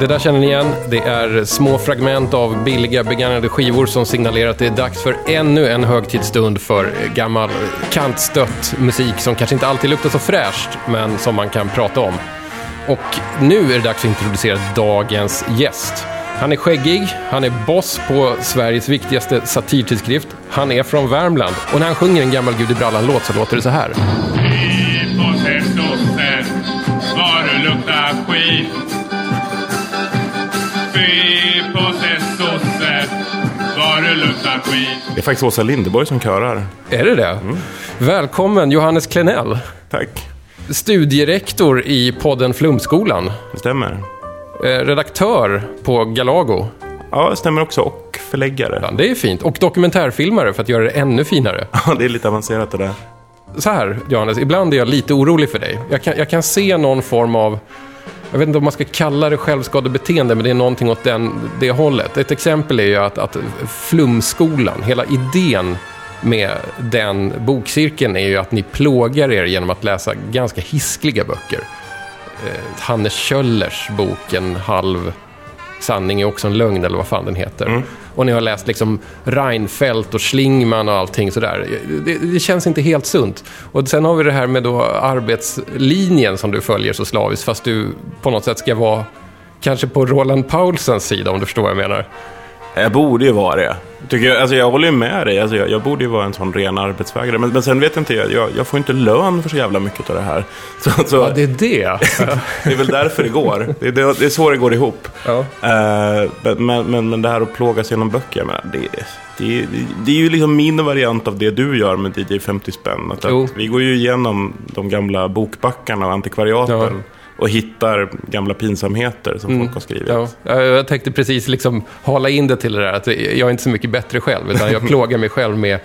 Det där känner ni igen. Det är små fragment av billiga begagnade skivor som signalerar att det är dags för ännu en högtidsstund för gammal kantstött musik som kanske inte alltid luktar så fräscht men som man kan prata om. Och nu är det dags att introducera dagens gäst. Han är skäggig, han är boss på Sveriges viktigaste satirtidskrift. Han är från Värmland och när han sjunger en gammal gud i brallan-låt så låter det så här. Vi på Säftosten, var du luktar skit. Vi på Säftosten, var du luktar skit. Det är faktiskt Åsa Linderborg som körar. Är det det? Mm. Välkommen Johannes Klenell. Tack. Studierektor i podden Flumskolan. Det stämmer. Redaktör på Galago. Ja, det stämmer också. Och förläggare. Ja, det är fint. Och dokumentärfilmare för att göra det ännu finare. Ja, det är lite avancerat det där. Så här, Johannes. Ibland är jag lite orolig för dig. Jag kan se någon form av... Jag vet inte om man ska kalla det självskadebeteende, men det är någonting åt det hållet. Ett exempel är ju att Flumskolan, hela idén med den bokcirkeln är ju att ni plågar er genom att läsa ganska hiskliga böcker. Hannes Kjöllers bok En halv sanning är också en lögn eller vad fan den heter. Mm. Och ni har läst liksom Reinfeldt och Schlingman och allting sådär. Det känns inte helt sunt. Och sen har vi det här med då arbetslinjen som du följer så slaviskt, fast du på något sätt ska vara kanske på Roland Paulsons sida, om du förstår vad jag menar. Jag borde ju vara det. Tycker jag, alltså jag håller ju med dig. Alltså jag borde ju vara en sån ren arbetsvägare. Men sen vet inte jag får inte lön för så jävla mycket av det här. Så, ja, det är det. Det är väl därför det går. Det är så det går ihop. Ja. Men det här att plågas genom böcker, jag menar, det är ju liksom min variant av det du gör med DJ 50 spänn. Vi går ju igenom de gamla bokbackarna och antikvariaten. Ja. Och hittar gamla pinsamheter som folk har skrivit. Ja. Jag tänkte precis liksom hålla in det till det där. Att jag är inte så mycket bättre själv. Utan jag plågar mig själv med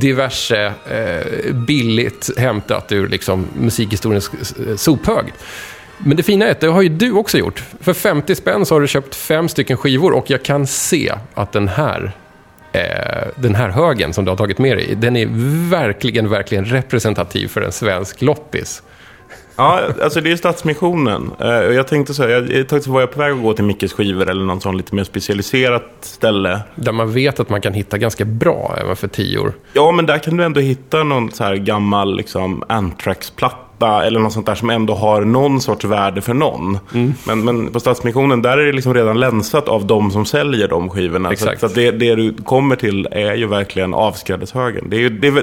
diverse billigt hämtat ur liksom musikhistoriens sophög. Men det fina är att det har ju du också gjort. För 50 spänn så har du köpt 5 stycken skivor. Och jag kan se att den här högen som du har tagit med dig, den är verkligen, verkligen representativ för en svensk loppis. Ja, alltså det är Stadsmissionen. Jag tänkte så här, jag var jag på väg att gå till Mickes skivor eller någon sån lite mer specialiserat ställe. Där man vet att man kan hitta ganska bra även för 10 år. Ja, men där kan du ändå hitta någon så här gammal liksom Anthrax-platta eller något sånt där som ändå har någon sorts värde för någon. Mm. Men på Stadsmissionen, där är det liksom redan länsat av de som säljer de skivorna. Exakt. Så det du kommer till är ju verkligen avskrädeshögen. Det är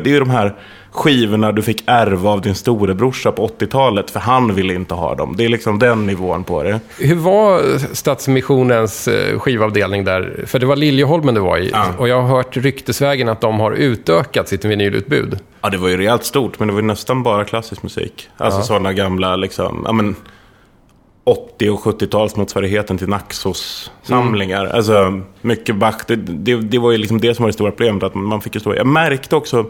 ju de här skivorna du fick ärva av din storebrorsa på 80-talet, för han ville inte ha dem. Det är liksom den nivån på det. Hur var Stadsmissionens skivavdelning där? För det var Liljeholmen det var i. Ja. Och jag har hört ryktesvägen att de har utökat sitt vinylutbud. Ja, det var ju rejält stort, men det var ju nästan bara klassisk musik. Alltså sådana gamla liksom, ja men 80- och 70-tals motsvarigheten till Naxos samlingar. Mm. Alltså mycket Bach. Det var ju liksom det som var det stora problemet, att man fick ju stå. Jag märkte också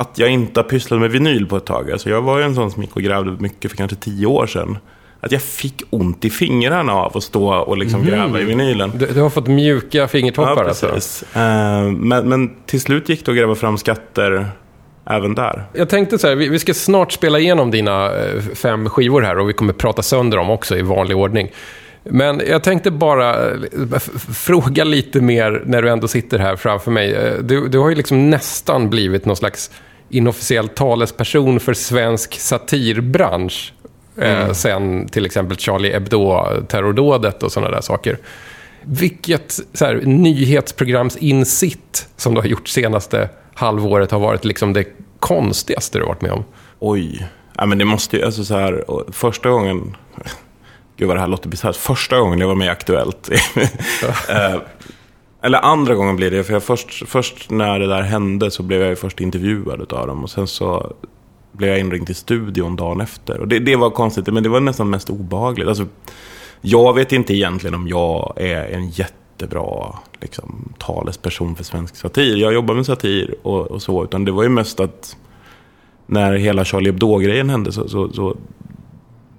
att jag inte har pysslat med vinyl på ett tag. Alltså jag var ju en sån som gick och grävde mycket för kanske 10 år sedan. Att jag fick ont i fingrarna av att stå och liksom gräva i vinylen. Du har fått mjuka fingertoppar. Ja, precis. Alltså. Men till slut gick det att gräva fram skatter även där. Jag tänkte så här, vi ska snart spela igenom dina 5 skivor här. Och vi kommer prata sönder dem också i vanlig ordning. Men jag tänkte bara fråga lite mer när du ändå sitter här framför mig. Du har ju liksom nästan blivit någon slags inofficiell talesperson för svensk satirbransch sen till exempel Charlie Hebdo-terrordådet och sådana där saker. Vilket så här, nyhetsprogramsinsikt som du har gjort senaste halvåret har varit liksom det konstigaste du har varit med om? Oj, ja, men det måste ju, alltså så här, första gången... Gud vad det här låter bisarrt. Första gången jag var med Aktuellt. Eller andra gången blir det. För jag först när det där hände så blev jag ju först intervjuad av dem. Och sen så blev jag inringd till studion dagen efter. Och det var konstigt. Men det var nästan mest obehagligt. Alltså, jag vet inte egentligen om jag är en jättebra liksom, talesperson för svensk satir. Jag jobbar med satir och så. Utan det var ju mest att när hela Charlie Hebdo-grejen hände så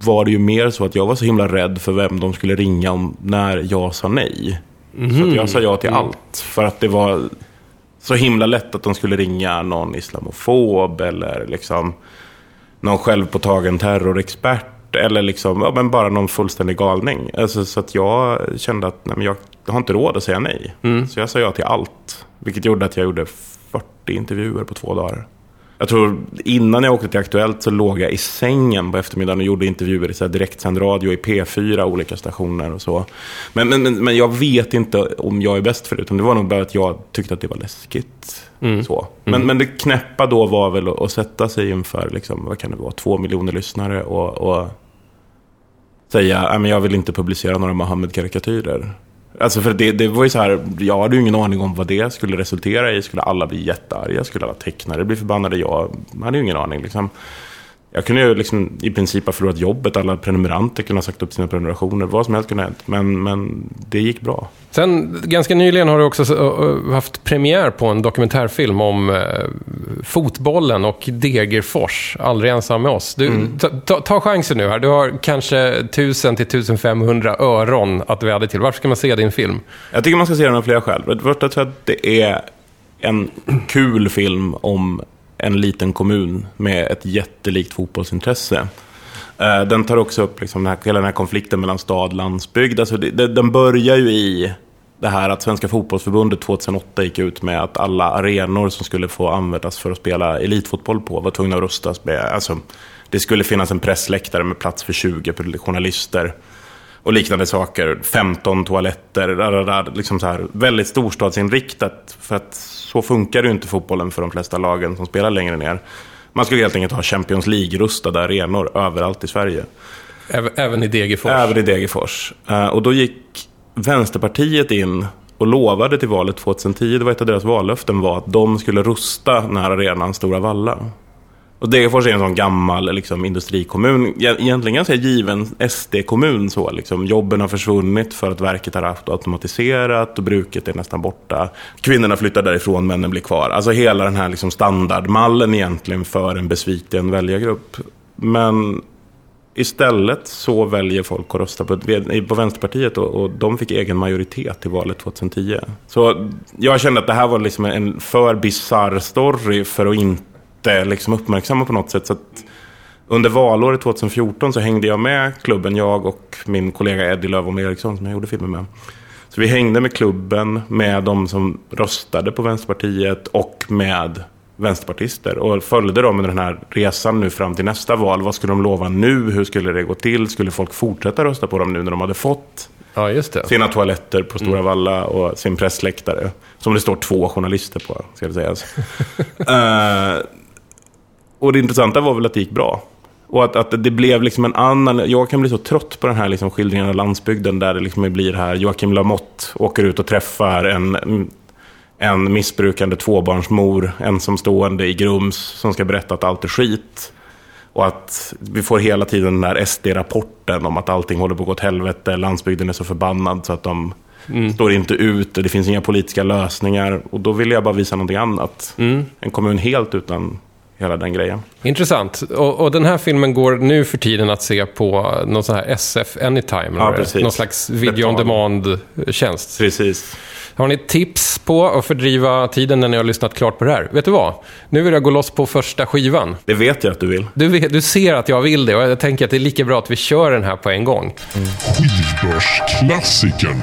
var det ju mer så att jag var så himla rädd för vem de skulle ringa om när jag sa nej. Mm-hmm. Så att jag sa ja till allt. För att det var så himla lätt att de skulle ringa någon islamofob eller liksom någon självpåtagen terrorexpert bort eller liksom, ja, men bara någon fullständig galning. Alltså, så att jag kände att nej, men jag har inte råd att säga nej. Mm. Så jag sa ja till allt, vilket gjorde att jag gjorde 40 intervjuer på 2 dagar. Jag tror innan jag åkte till Aktuellt så låg jag i sängen på eftermiddagen och gjorde intervjuer i så här direktsänd radio i P4, olika stationer och så. Men jag vet inte om jag är bäst för det, utan det var nog bara att jag tyckte att det var läskigt. Mm. Så. Men det knäppa då var väl att sätta sig inför liksom, vad kan det vara, 2 miljoner lyssnare och säga jag vill inte publicera några Mohammed-karikatyrer. Alltså för det var ju så här, jag hade ju ingen aning om vad det skulle resultera i. Skulle alla bli jättearga? Skulle alla tecknare bli förbannade? Jag hade ju ingen aning liksom. Jag kunde ju liksom i princip ha förlorat jobbet. Alla prenumeranter kunde ha sagt upp sina prenumerationer. Vad som helst kunde ha hänt. Men det gick bra. Sen ganska nyligen har du också haft premiär på en dokumentärfilm om fotbollen och Degerfors. Aldrig ensam med oss. Ta chansen nu här. Du har kanske 1000 till 1500 öron att vädja till. Varför ska man se din film? Jag tycker man ska se den av flera själv. Jag tror att det är en kul film om en liten kommun med ett jättelikt fotbollsintresse. Den tar också upp liksom hela den här konflikten mellan stad och landsbygd. Alltså den börjar ju i det här att Svenska Fotbollsförbundet 2008 gick ut med att alla arenor som skulle få användas för att spela elitfotboll på var tvungna att rustas med. Alltså, det skulle finnas en pressläktare med plats för 20 journalister och liknande saker. 15 toaletter, liksom så här, väldigt storstadsinriktat, för att så funkar ju inte fotbollen för de flesta lagen som spelar längre ner. Man skulle helt enkelt ha Champions League-rustade arenor överallt i Sverige. Även i Degerfors? Även i Degerfors. Och då gick Vänsterpartiet in och lovade till valet 2010, det var ett av deras vallöften, var att de skulle rusta nära arenan Stora Vallar. Och Degerfors är en sån gammal liksom, industrikommun. Egentligen ganska given SD-kommun. Så, liksom. Jobben har försvunnit för att verket har haft automatiserat och bruket är nästan borta. Kvinnorna flyttar därifrån, männen blir kvar. Alltså hela den här liksom, standardmallen egentligen för en besviken väljargrupp. Men istället så väljer folk att rösta på Vänsterpartiet och de fick egen majoritet i valet 2010. Så jag kände att det här var liksom en för bizarr story för att inte liksom uppmärksamma på något sätt. Så att under valåret 2014 så hängde jag med klubben, jag och min kollega Eddie Löfven och Eriksson som jag gjorde filmen med. Så vi hängde med klubben, med de som röstade på Vänsterpartiet och med vänsterpartister och följde dem under den här resan nu fram till nästa val. Vad skulle de lova nu? Hur skulle det gå till? Skulle folk fortsätta rösta på dem nu när de hade fått sina toaletter på Stora Valla och sin pressläktare som det står 2 journalister på, ska det sägas. Och det intressanta var väl att det gick bra. Och att det blev liksom en annan... Jag kan bli så trött på den här liksom skildringen av landsbygden där det liksom blir här... Joakim Lamotte åker ut och träffar en missbrukande tvåbarnsmor, ensamstående i Grums, som ska berätta att allt är skit. Och att vi får hela tiden den här SD-rapporten om att allting håller på att gå åt helvete. Landsbygden är så förbannad så att de... står inte ut och det finns inga politiska lösningar. Och då ville jag bara visa någonting annat. En kommun helt utan... hela den grejen. Intressant. Och den här filmen går nu för tiden att se på någon sån här SF Anytime. Ja, någon slags video on demand-tjänst. Precis. Har ni tips på att fördriva tiden när ni har lyssnat klart på det här? Vet du vad? Nu vill jag gå loss på första skivan. Det vet jag att du vill. Du ser att jag vill det och jag tänker att det är lika bra att vi kör den här på en gång. Skivbörsklassikern.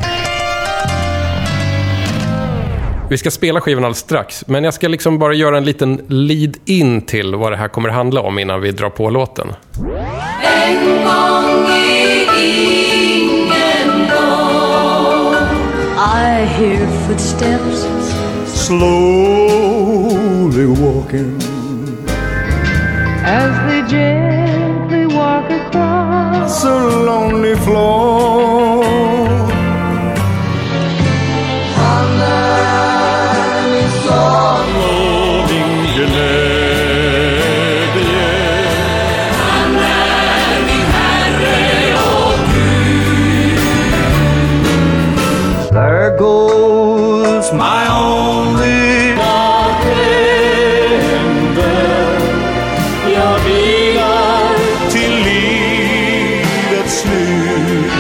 Vi ska spela skivan alldeles strax, men jag ska liksom bara göra en liten lead-in till vad det här kommer handla om innan vi drar på låten. En gång är ingen gång. I hear footsteps slowly walking as they gently walk across a lonely floor. There goes my only walking bell. Jag vilar till livet slut.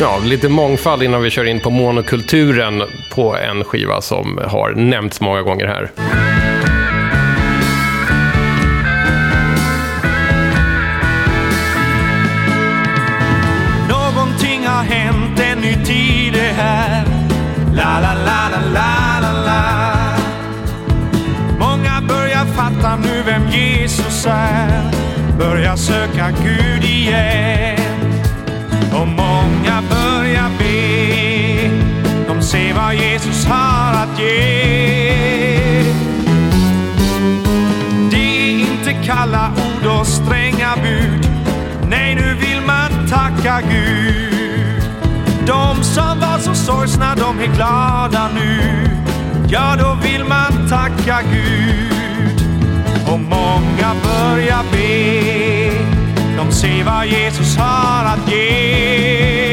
Ja, lite mångfald innan vi kör in på monokulturen på en skiva som har nämnts många gånger här. Någonting har hänt en ny tid är här. La la la la la la la. Många börjar fatta nu vem Jesus är. Börjar söka Gud igen. Och många börjar be. De ser vad Jesus har att ge. Det är inte kalla ord och stränga bud. Nej, nu vill man tacka Gud. De som var så sorgsna, de är glada nu. Ja, då vill man tacka Gud. Och många börjar be. De ser vad Jesus har att ge.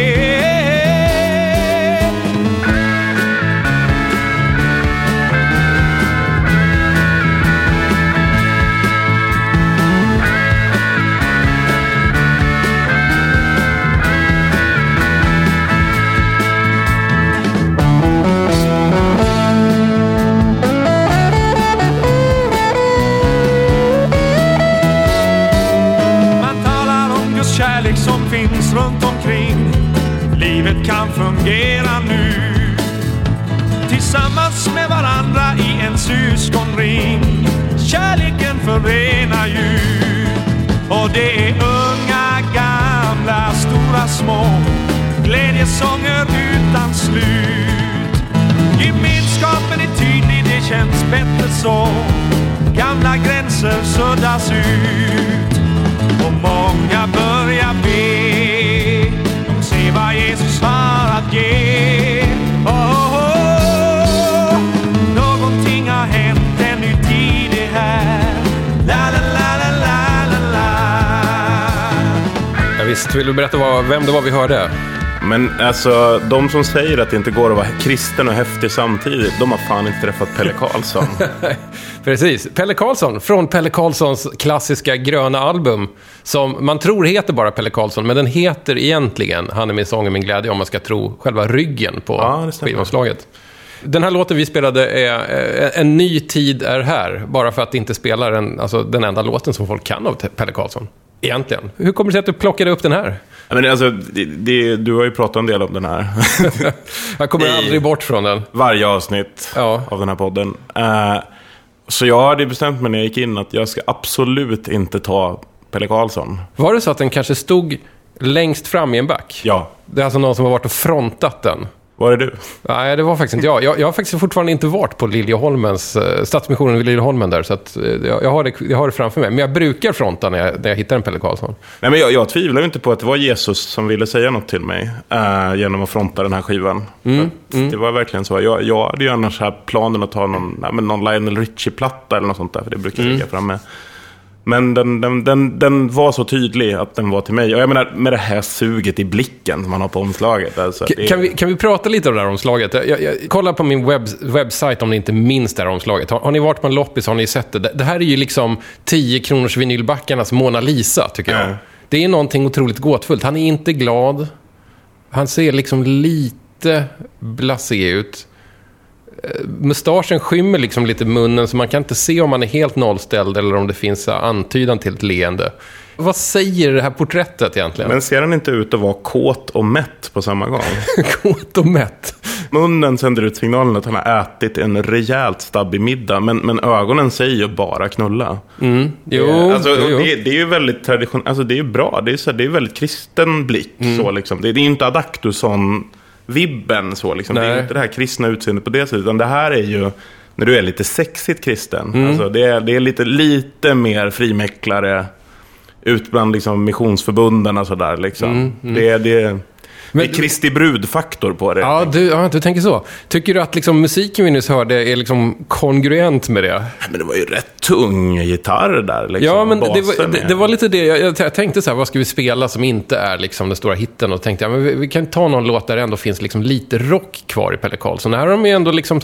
Som finns runt omkring. Livet kan fungera nu. Tillsammans med varandra i en syskonring. Kärleken förenar ju. Och det är unga, gamla, stora, små. Glädjesånger utan slut. Gemenskapen är tydlig, det känns bättre så. Gamla gränser suddas ut. Och många börjar be. De ser vad Jesus har att ge. Oh, oh, oh. Någonting har hänt, en ny tid är här. La, la, la, la, la, la, la. Ja, visst, vill du berätta vem det var vi hörde? Men alltså, de som säger att det inte går att vara kristen och häftig samtidigt, de har fan inte träffat Pelle Karlsson. Precis, Pelle Karlsson från Pelle Karlssons klassiska gröna album som man tror heter bara Pelle Karlsson, men den heter egentligen Han är min sång och min glädje, om man ska tro själva ryggen på skivomslaget. Den här låten vi spelade är En ny tid är här, bara för att inte spela den enda låten som folk kan av Pelle Karlsson egentligen. Hur kommer det sig att du plockade upp den här? Men alltså, du har ju pratat en del om den här. Jag kommer aldrig bort från den. Varje avsnitt av den här podden. Så jag hade bestämt mig när jag gick in att jag ska absolut inte ta Pelle Karlsson. Var det så att den kanske stod längst fram i en back? Ja. Det är alltså någon som har varit och frontat den. Var är du? Nej, det var faktiskt inte jag. Jag har faktiskt fortfarande inte varit på Stadsmissionen vid Liljeholmen där. Så att jag har det framför mig. Men jag brukar fronta när jag hittar en Pelle Karlsson. Nej, men jag tvivlar ju inte på att det var Jesus som ville säga något till mig genom att fronta den här skivan. Det var verkligen så. Jag hade ju annars här planen att ta någon Lionel Richie-platta eller något sånt där. För det brukar jag ligga framme. Men den var så tydlig att den var till mig. Och jag menar, med det här suget i blicken som man har på omslaget. Alltså, kan vi prata lite om det här omslaget? Jag kollar på min webbsajt om ni inte minns det här omslaget. Har ni varit på en loppis, har ni sett det? Det här är ju liksom 10-kronors vinylbackarnas Mona Lisa, tycker jag. Det är någonting otroligt gåtfullt. Han är inte glad. Han ser liksom lite blasé ut. Mustaschen skymmer liksom lite munnen, så man kan inte se om man är helt nollställd eller om det finns antydan till ett leende. Vad säger det här porträttet egentligen? Men ser han inte ut att vara kåt och mätt på samma gång? Kåt och mätt. Munnen sänder ut signalen att han har ätit en rejält stabbig middag, men ögonen säger bara knulla. Jo. Det är ju väldigt traditionellt, alltså det är bra, det är väldigt kristen blick så liksom. Det är inte Adaktusson vibben så liksom. Nej. Det är inte det här kristna utseendet på det sättet, utan det här är ju när du är lite sexigt kristen. Alltså det är lite mer frimäcklare ut bland liksom missionsförbunden och så där liksom. Det är Kristi brud-faktor på det. Ja, du tänker så. Tycker du att liksom musiken vi nyss hörde är liksom kongruent med det? Men det var ju rätt tung gitarr där. Liksom, ja, men det var lite det. Jag tänkte så här, vad ska vi spela som inte är liksom den stora hitten? Och tänkte jag, men vi kan ta någon låt där det ändå finns liksom lite rock kvar i Pelle Karlsson. Här har de ju ändå liksom,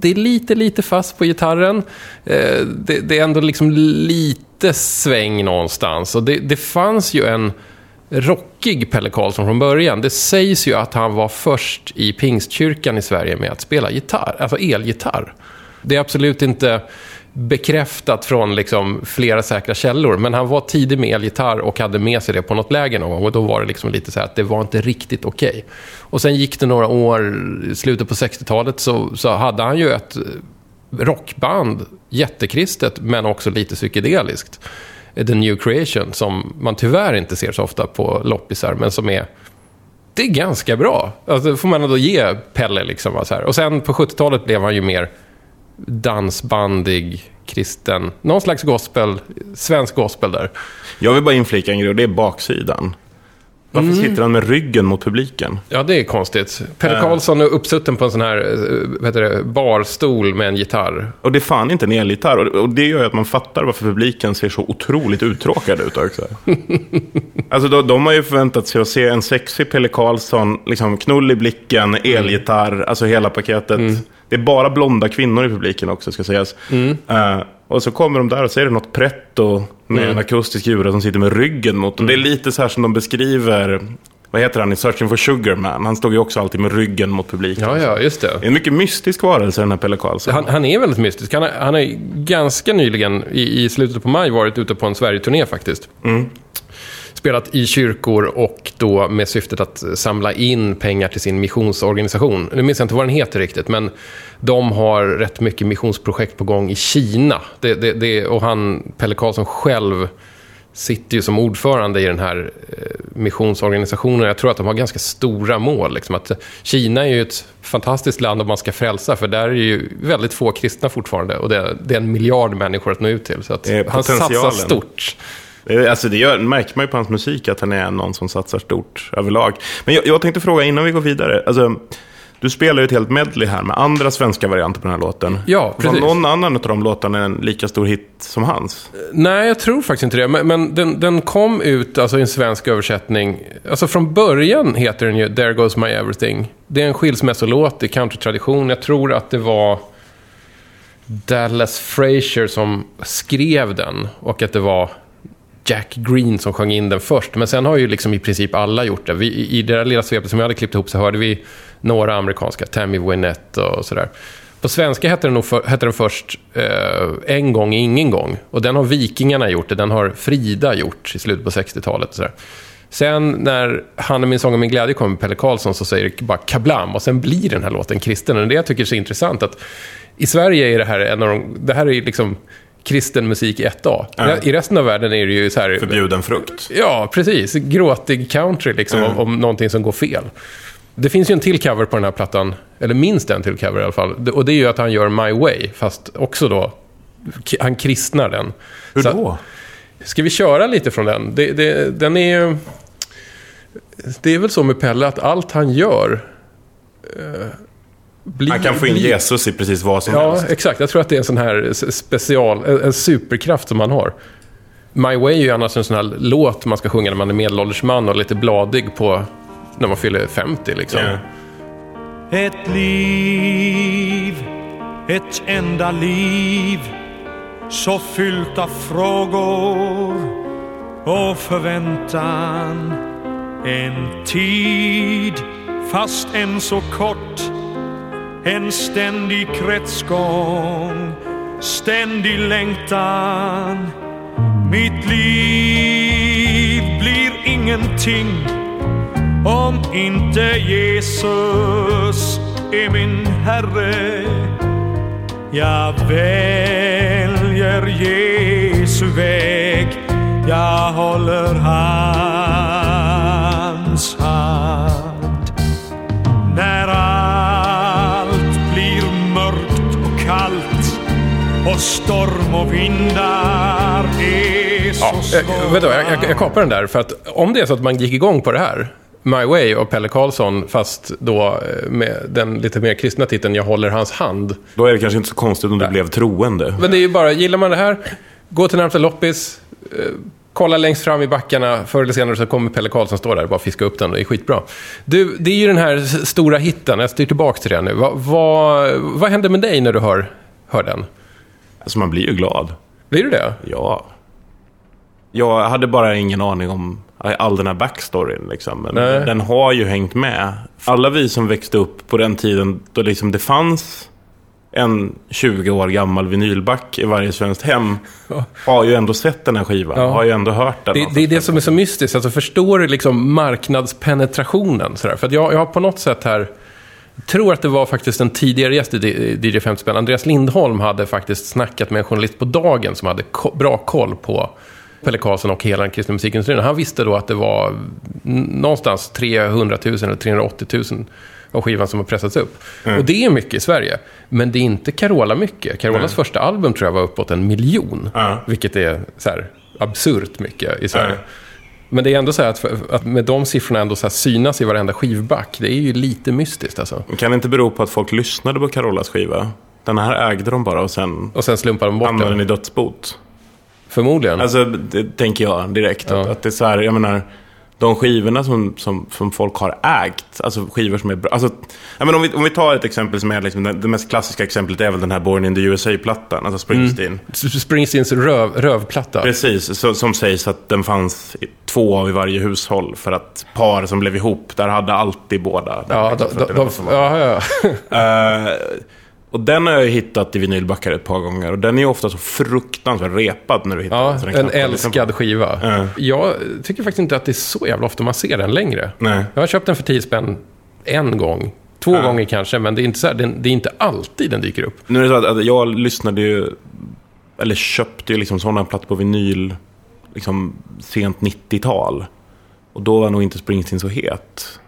det är lite fast på gitarren. Det är ändå liksom lite sväng någonstans. Och det fanns ju en rockig Pelle Karlsson från början. Det sägs ju att han var först i Pingstkyrkan i Sverige med att spela gitarr, alltså elgitarr. Det är absolut inte bekräftat från liksom flera säkra källor, men han var tidig med elgitarr och hade med sig det på något läger någon gång, och då var det liksom lite så här att det var inte riktigt okej. Och sen gick det några år, slutet på 60-talet så hade han ju ett rockband, jättekristet men också lite psykedeliskt, The New Creation, som man tyvärr inte ser så ofta på loppisar, men som är, det är ganska bra. Alltså, det får man ändå ge Pelle liksom, så här. Och sen på 70-talet blev han ju mer dansbandig, kristen, någon slags gospel, svensk gospel där. Jag vill bara inflika en grej, och det är baksidan. Varför sitter han med ryggen mot publiken? Ja, det är konstigt. Pelle Karlsson är uppsutten på en sån här, vad heter det, barstol med en gitarr. Och det är fan inte en elgitarr. Och det gör ju att man fattar varför publiken ser så otroligt uttråkad ut också. Alltså de har ju förväntat sig att se en sexig Pelle Karlsson, liksom knull i blicken, elgitarr, alltså hela paketet. Mm. Det är bara blonda kvinnor i publiken också, ska sägas. Mm. Och så kommer de där och ser något pretto med en akustisk djur som sitter med ryggen mot dem. Det är lite så här som de beskriver, vad heter han i Searching for Sugar Man? Han stod ju också alltid med ryggen mot publiken. Ja, just det. Det är en mycket mystisk varelse, den här Pelle Karlsson. Han är väldigt mystisk. Han har ganska nyligen, i slutet på maj, varit ute på en Sverige-turné faktiskt. Mm. Spelat i kyrkor och då med syftet att samla in pengar till sin missionsorganisation. Nu minns jag inte vad den heter riktigt, men de har rätt mycket missionsprojekt på gång i Kina. Och han, Pelle Karlsson själv, sitter ju som ordförande i den här missionsorganisationen. Jag tror att de har ganska stora mål. Liksom. Att Kina är ju ett fantastiskt land om man ska frälsa, för där är ju väldigt få kristna fortfarande. Och det är 1 miljard människor att nå ut till. Så att han satsar stort. Alltså märker man ju på hans musik att han är någon som satsar stort överlag. Men jag tänkte fråga innan vi går vidare, alltså, du spelar ju ett helt medley här med andra svenska varianter på den här låten. Ja, precis. Var någon annan av de låtarna en lika stor hit som hans? Nej, jag tror faktiskt inte det. Men den kom ut alltså, i en svensk översättning. Alltså från början heter den ju There Goes My Everything. Det är en skilsmässolåt i countrytradition. Jag tror att det var Dallas Frazier som skrev den, och att det var Jack Green som sjöng in den först, men sen har ju liksom i princip alla gjort det. I det där lilla svepet som jag hade klippt ihop så hörde vi några amerikanska, Tammy Wynette och sådär. På svenska hette den först En gång ingen gång, och den har Vikingarna gjort det, den har Frida gjort i slutet på 60-talet och sådär. Sen när han och min sång och min glädje kommer med Pelle Karlsson så säger det bara kablam, och sen blir den här låten kristen. Och det jag tycker är så intressant att i Sverige är det här en av de, det här är liksom kristen musik 1A. Mm. I resten av världen är det ju så här förbjuden frukt. Ja, precis. Gråtig country liksom, om någonting som går fel. Det finns ju en till cover på den här plattan, eller minst en till cover i alla fall. Och det är ju att han gör My Way, fast också då han kristnar den. Hur då? Så, ska vi köra lite från den? Den är, det är väl så med Pelle att allt han gör han kan få in Jesus i precis vad som helst. Ja, exakt. Jag tror att det är en sån här special, en superkraft som man har. My Way är ju annars en sån här låt man ska sjunga när man är medelålders man och lite bladig på när man fyller 50 liksom. Yeah. Ett liv, ett enda liv, så fyllt av frågor och förväntan. En tid, fast än så kort, en ständig kretsgång, ständig längtan. Mitt liv blir ingenting om inte Jesus är min Herre. Jag väljer Jesu väg, jag håller hans hand. Och storm och vindar är så jag kapar den där, för att om det är så att man gick igång på det här My Way och Pelle Karlsson, fast då med den lite mer kristna titeln Jag håller hans hand, då är det kanske inte så konstigt om du blev troende. Men det är ju bara, gillar man det här, gå till närmsta loppis, kolla längst fram i backarna, förr eller senare så kommer Pelle Karlsson stå där och bara fiska upp den, och det är skitbra. Du, det är ju den här stora hitten, jag styr tillbaka till det nu. Vad händer med dig när du hör den? Alltså man blir ju glad. Blir du det? Ja. Jag hade bara ingen aning om all den här backstoryn liksom. Men den har ju hängt med. Alla vi som växte upp på den tiden då liksom det fanns en 20 år gammal vinylback i varje svenskt hem har ju ändå sett den här skivan, har ju ändå hört den. Det är det som är så mystiskt, alltså förstår du liksom marknadspenetrationen sådär. För att jag har på något sätt här, tror att det var faktiskt en tidigare gäst i DJ 50-spel, Andreas Lindholm hade faktiskt snackat med en journalist på Dagen som hade bra koll på Pelle Karlsson och hela den kristna musikindustrin. Han visste då att det var någonstans 300 000 eller 380 000 av skivan som har pressats upp. Mm. Och det är mycket i Sverige. Men det är inte Carola mycket. Carolas första album tror jag var uppåt 1 miljon. Vilket är så här absurt mycket i Sverige. Men det är ändå så här att med de siffrorna ändå så här synas i varenda skivback. Det är ju lite mystiskt alltså. Kan det inte bero på att folk lyssnade på Carolas skiva? Den här ägde de bara och sen slumpade de bort den. Hamnade den i dödsbot. Förmodligen. Alltså det tänker jag direkt. Ja. Att det är så här, jag menar, de skivorna som folk har ägt, alltså skivor som är bra, alltså, ja, men om vi tar ett exempel som är liksom det mest klassiska exemplet är väl den här Born in the USA-plattan, alltså Springsteen. Springsteens rövplatta. Precis, som sägs att den fanns 2 av i varje hushåll för att par som blev ihop, där hade alltid båda. Och den har jag hittat i vinylbackar ett par gånger. Och den är ju ofta så fruktansvärt repad när du hittar den. Så den en älskad skiva. Jag tycker faktiskt inte att det är så jävla ofta man ser den längre. Nej. Jag har köpt den för 10 spänn en gång. 2 gånger kanske, men det är inte så här, det är inte alltid den dyker upp. Nu är det så att jag lyssnade ju, eller köpte ju liksom sådana plattor på vinyl liksom sent 90-tal. Och då var nog inte Springsteen så het.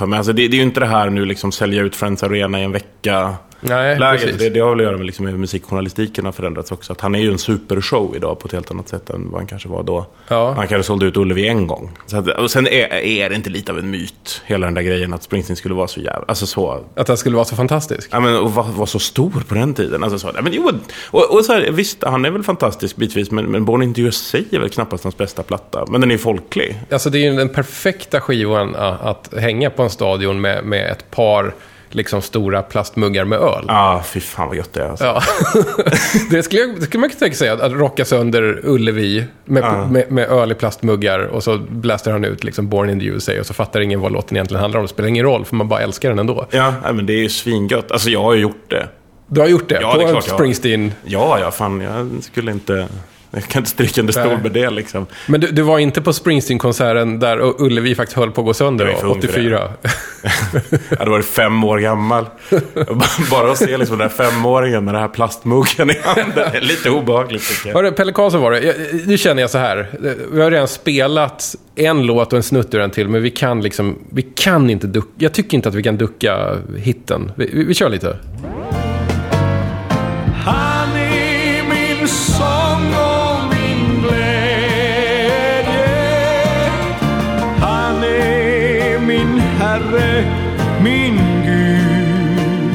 Men alltså det är ju inte det här nu liksom sälja ut Friends Arena i en vecka. Nej, läget. Det har väl att göra med liksom hur musikjournalistiken har förändrats också. Att han är ju en supershow idag på ett helt annat sätt än vad han kanske var då. Ja. Han kanske sålde ut Ullevi en gång. Så att, och sen är det inte lite av en myt, hela den där grejen att Springsteen skulle vara så jävla... Alltså så, att han skulle vara så fantastisk. Ja, men, och var så stor på den tiden. Alltså, så, ja, men, jo, och så här, visst, han är väl fantastisk bitvis, men Born in the USA är väl knappast hans bästa platta. Men den är folklig. Alltså det är ju den perfekta skivan att hänga på en stadion med ett par... liksom stora plastmuggar med öl. Fy fan vad gött det är alltså. Det skulle man kunna tänka sig att rocka sönder Ullevi med öl i plastmuggar och så blästar han ut liksom Born in the USA och så fattar ingen vad låten egentligen handlar om. Det spelar ingen roll för man bara älskar den ändå. Ja, men det är ju svingött. Alltså jag har ju gjort det. Du har gjort det? Ja, det är klart, Springsteen? Ja, fan jag skulle inte... Jag kan inte stryka under stol med det liksom. Men du var inte på Springsteen-konserten där Ullevi faktiskt höll på att gå sönder då, 84? Jag hade varit 5 år gammal. Bara att se liksom den där 5-åringen med den här plastmuggen i handen. Det är lite obehagligt tycker jag. Hörru, Pelle Karlsson var det. Nu känner jag så här. Vi har redan spelat en låt och en snutt ur den till. Men vi kan inte ducka. Jag tycker inte att vi kan ducka hitten. Vi kör lite. Han är min sång. Min Gud,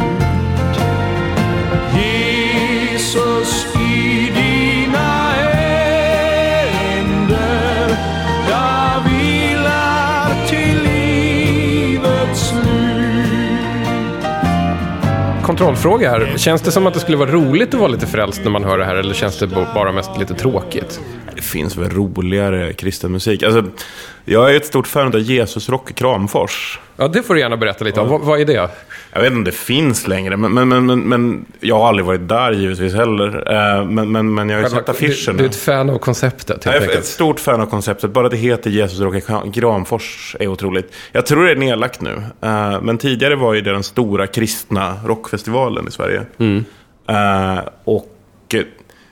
Jesus, i dina händer jag vilar till livets slut. Kontrollfråga här. Känns det som att det skulle vara roligt att vara lite frälst när man hör det här, eller känns det bara mest lite tråkigt? Det finns väl roligare kristen musik. Alltså, jag är ett stort fan av Jesus Rock Kramfors. Ja, det får du gärna berätta lite om. Vad är det? Jag vet inte om det finns längre, men jag har aldrig varit där givetvis heller. Men jag har ju sett affischerna. Du är ett fan av konceptet. Jag är ett stort fan av konceptet. Bara det heter Jesus Rock Kramfors är otroligt. Jag tror det är nedlagt nu. Men tidigare var ju det den stora kristna rockfestivalen i Sverige. Mm. Och...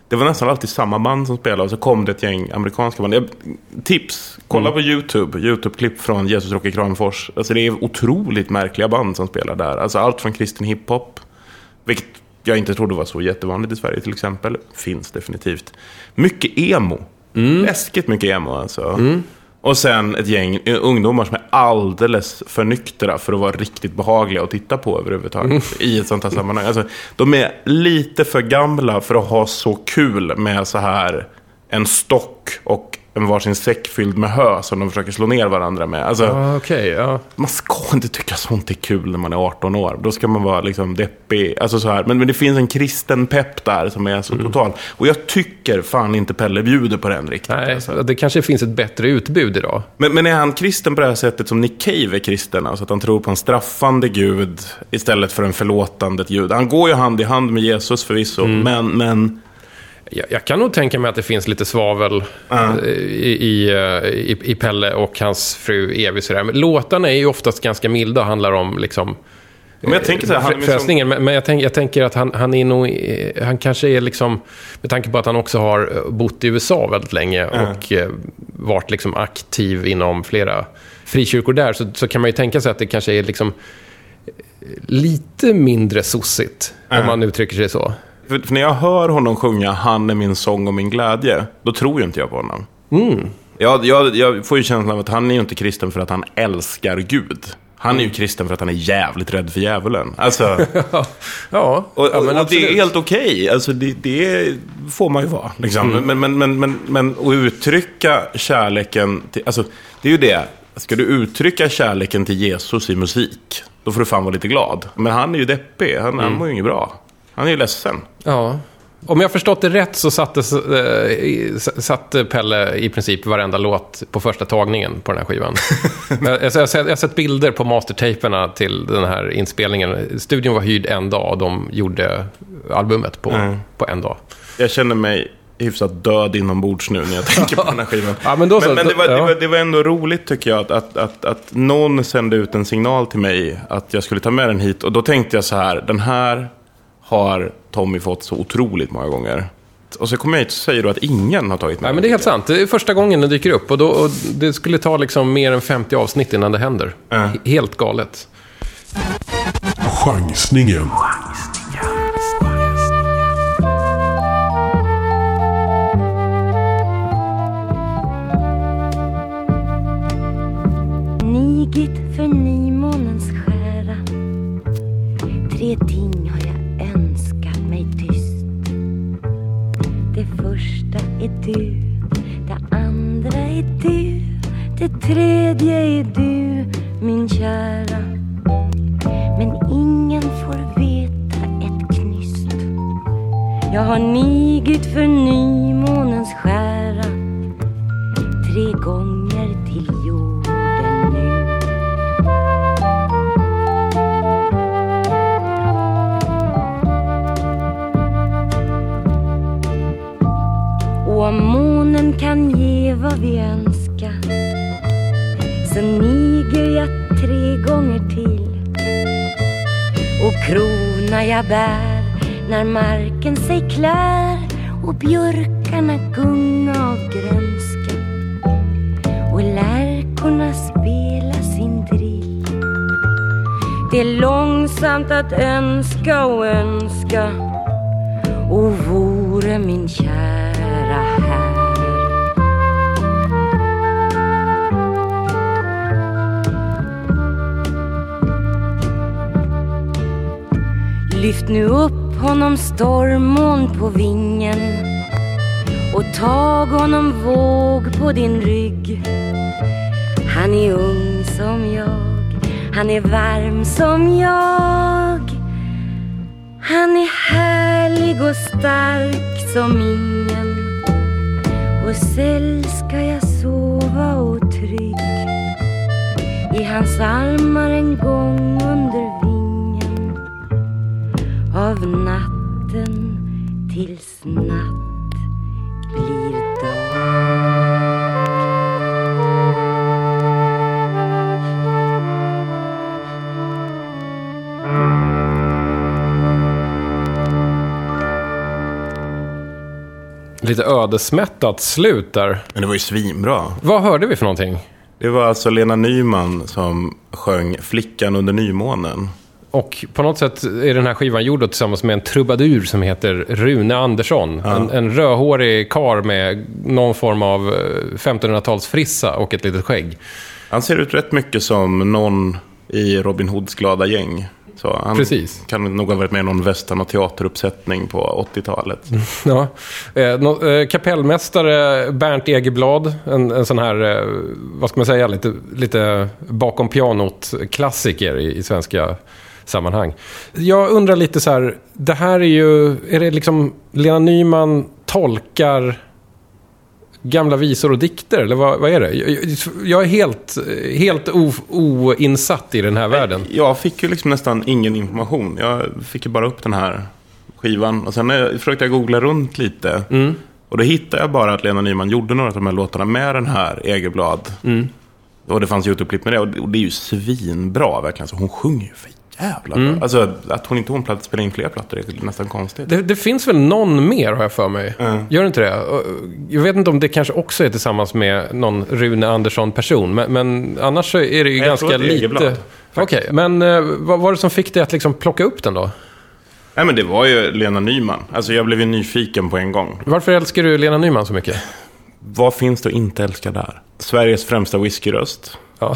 det var nästan alltid samma band som spelade och så kom det ett gäng amerikanska band. Tips, kolla på YouTube-klipp från Jesus Rock i Kramfors. Alltså det är otroligt märkliga band som spelar där. Alltså allt från kristen hiphop, vilket jag inte trodde var så jättevanligt i Sverige till exempel. Finns definitivt. Mycket emo. Läskigt mycket emo alltså. Mm. Och sen ett gäng ungdomar som är alldeles för nyktra för att vara riktigt behagliga att titta på överhuvudtaget i ett sånt här sammanhang. Alltså, de är lite för gamla för att ha så kul med så här en stock och en varsin säck fylld med hö som de försöker slå ner varandra med. Alltså, man ska inte tycka sånt är kul när man är 18 år. Då ska man vara liksom deppig. Alltså så här. Men det finns en kristen pepp där som är så total. Och jag tycker fan inte Pelle bjuder på den riktigt. Nej, alltså. Det kanske finns ett bättre utbud idag. Men är han kristen på det här sättet som Nick Cave är kristen? Alltså att han tror på en straffande gud istället för en förlåtande gud. Han går ju hand i hand med Jesus förvisso, men... Jag kan nog tänka mig att det finns lite svavel i Pelle och hans fru Evi. Sådär. Men låtarna är ju oftast ganska milda och handlar om liksom, frälsningen. Men jag tänker att han är nog, han kanske är liksom, med tanke på att han också har bott i USA väldigt länge och varit liksom aktiv inom flera frikyrkor där, så kan man ju tänka sig att det kanske är liksom lite mindre sossigt om man uttrycker sig så. För när jag hör honom sjunga "Han är min sång och min glädje", då tror ju inte jag på honom. Jag får ju känslan av att han är ju inte kristen för att han älskar Gud. Han är ju kristen för att han är jävligt rädd för djävulen. Alltså, och det är helt okej. Alltså, det får man ju vara. Liksom. Men att uttrycka kärleken till, alltså, det är ju det. Ska du uttrycka kärleken till Jesus i musik, då får du fan vara lite glad. Men han är ju deppig. Han mår ju inget bra. Han är ju ledsen. Ja. Om jag förstått det rätt så satte Pelle i princip varenda låt på första tagningen på den här skivan. Jag har sett bilder på mastertaperna till den här inspelningen. Studion var hyrd en dag och de gjorde albumet på en dag. Jag känner mig hyfsat död inombords nu när jag tänker på den här skivan. Men det var ändå roligt tycker jag att någon sände ut en signal till mig att jag skulle ta med den hit. Och då tänkte jag så här, den här har Tommy fått så otroligt många gånger. Och så kommer jag hit och säger då att ingen har tagit med. Nej, men det är helt sant. Det är första gången den dyker upp. Och det skulle ta liksom mer än 50 avsnitt innan det händer. Helt galet. Chansningen. Nigit för nymånens skära. Tre ting har jag önskat mig tyst. Det första är du, det andra är du, det tredje är du, min kära. Men ingen får veta ett knyst. Jag har nigit för nymånens skära, 3 gånger till jorden nu. Och månen kan ge vad vi önskar, så niger jag 3 gånger till. Och krona jag bär när marken sig klär och björkarna gunga av grönska och lärkorna spela sin drill. Det är långsamt att önska och önska, och vore min kär. Lyft nu upp honom stormon på vingen och tag honom våg på din rygg. Han är ung som jag, han är varm som jag, han är härlig och stark som ingen. Och själv ska jag sova och trygg i hans armar en gång under vingen, av natten tills natt blir lite ödesmättat slut där. Men det var ju svinbra. Vad hörde vi för någonting? Det var alltså Lena Nyman som sjöng Flickan under nymånen. Och på något sätt är den här skivan gjord tillsammans med en trubadur som heter Rune Andersson. Ja. En rödhårig karl med någon form av 1500-tals frissa och ett litet skägg. Han ser ut rätt mycket som någon i Robin Hoods glada gäng. Så han kan nog ha varit med i någon västern- och teateruppsättning på 80-talet. Ja. Kapellmästare Bernt Egerblad, en sån här, vad ska man säga, lite bakom pianot-klassiker i svenska sammanhang. Jag undrar lite så här, det här är det liksom Lena Nyman tolkar gamla visor och dikter, eller vad är det? Jag är helt oinsatt i den här världen. Jag fick ju liksom nästan ingen information. Jag fick ju bara upp den här skivan. Och sen försökte jag googla runt lite. Mm. Och då hittade jag bara att Lena Nyman gjorde några av de här låtarna med den här Egerblad. Mm. Och det fanns YouTube-klipp med det. Och det är ju svinbra verkligen. Så hon sjunger ju för jävla bra. Alltså att hon spelar in fler plattor är nästan konstigt. Det finns väl någon mer har jag för mig. Gör inte det? Jag vet inte om det kanske också är tillsammans med någon Rune Andersson person. Men annars så är det ju ganska lite. Okej. Men vad var det som fick dig att liksom plocka upp den då? Nej, men det var ju Lena Nyman. Alltså jag blev ju nyfiken på en gång. Varför älskar du Lena Nyman så mycket? Vad finns det att inte älska där? Sveriges främsta whiskyröst. Ja,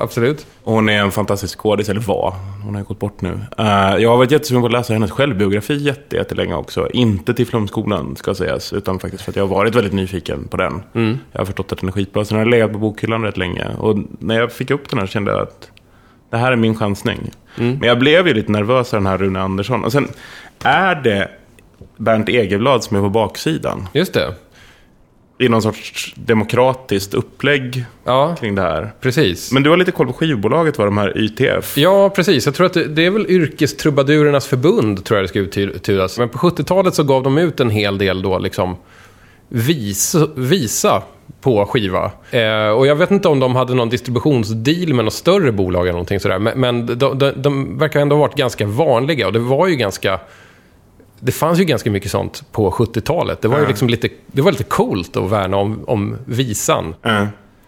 absolut. Hon är en fantastisk skådis, eller vad? Hon har gått bort nu. Jag har varit jättesugen på att läsa hennes självbiografi jättelänge också. Inte till Flumskolan, ska sägas, utan faktiskt för att jag har varit väldigt nyfiken på den. Mm. Jag har förstått att den är skitbra. Sen har jag legat på bokhyllan rätt länge. Och när jag fick upp den här kände jag att det här är min chansning. Mm. Men jag blev ju lite nervös av den här Rune Andersson. Och sen är det Bernt Egerblad som är på baksidan. Just det. I någon sorts demokratiskt upplägg kring det här. Precis. Men du har lite koll på skivbolaget, vad de här YTF. Ja, precis. Jag tror att det är väl Yrkestrubadurernas förbund, tror jag det ska uttydas. Men på 70-talet så gav de ut en hel del då liksom visa på skiva. Och jag vet inte om de hade någon distributionsdeal med något större bolag eller någonting sådär. Men de verkar ändå ha varit ganska vanliga. Och det var ju ganska... Det fanns ju ganska mycket sånt på 70-talet. Det var ju liksom lite coolt att värna om visan.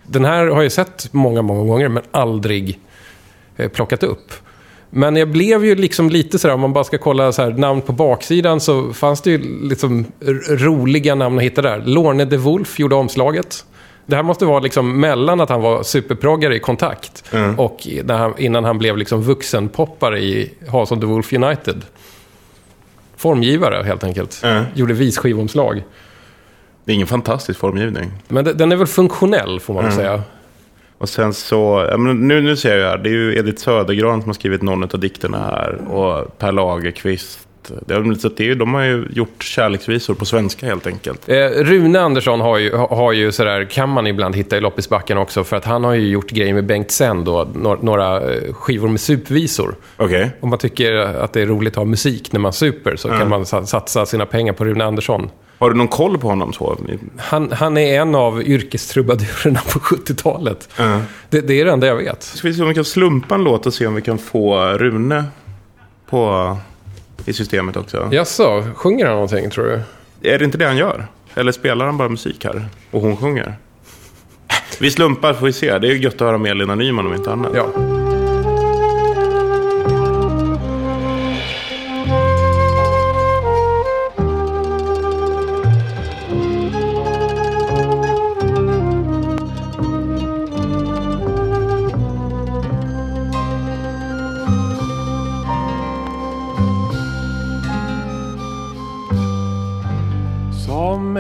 Den här har jag sett många gånger men aldrig plockat upp. Men jag blev ju liksom lite så där, om man bara ska kolla så här, namn på baksidan så fanns det ju liksom roliga namn att hitta där. Lorne de Wolf gjorde omslaget. Det här måste vara liksom mellan att han var superproggare i Kontakt och innan han blev liksom vuxenpoppare i House of the Wolf United. Formgivare helt enkelt. Gjorde visskivomslag. Det är ingen fantastisk formgivning. Men den är väl funktionell får man säga. Och sen så, nu ser jag här, det är ju Edith Södergran som har skrivit någon av dikterna här. Och Per Lagerqvist. De har ju gjort kärleksvisor på svenska helt enkelt. Rune Andersson har ju sådär, kan man ibland hitta i loppisbacken också, för att han har ju gjort grejer med Bengt Sen då, några skivor med supvisor. Okay. Om man tycker att det är roligt att ha musik när man super så kan man satsa sina pengar på Rune Andersson. Har du någon koll på honom så? Han är en av yrkestrubadurerna på 70-talet. Det är det enda jag vet. Ska vi se om vi kan slumpa en låt och se om vi kan få Rune på... i systemet också. Jaså, sjunger han någonting tror du? Är det inte det han gör? Eller spelar han bara musik här? Och hon sjunger? Vi slumpar, får vi se. Det är ju gött att höra med Lena Nyman om inte annat. Ja.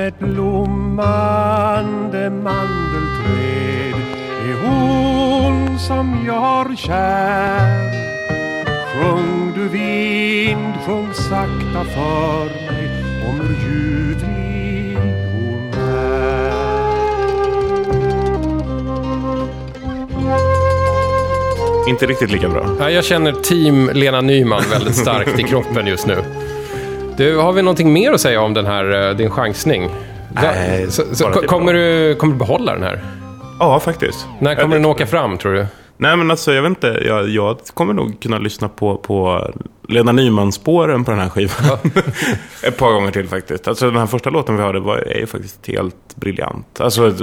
Ett blommande mandelträd är hon som jag har kär. Sjung du vind, sjung sakta för mig om hur ljuvlig hon är. Inte riktigt lika bra. Jag känner team Lena Nyman väldigt starkt i kroppen just nu. Du, har vi någonting mer att säga om den här, din chansning? Nej, kommer du behålla den här? Ja, faktiskt. När kommer den åka fram, tror du? Nej, men alltså, jag vet inte. Jag kommer nog kunna lyssna på Lena Nyman-spåren på den här skivan. Ja. Ett par gånger till, faktiskt. Alltså, den här första låten vi hörde är ju faktiskt helt briljant. Alltså,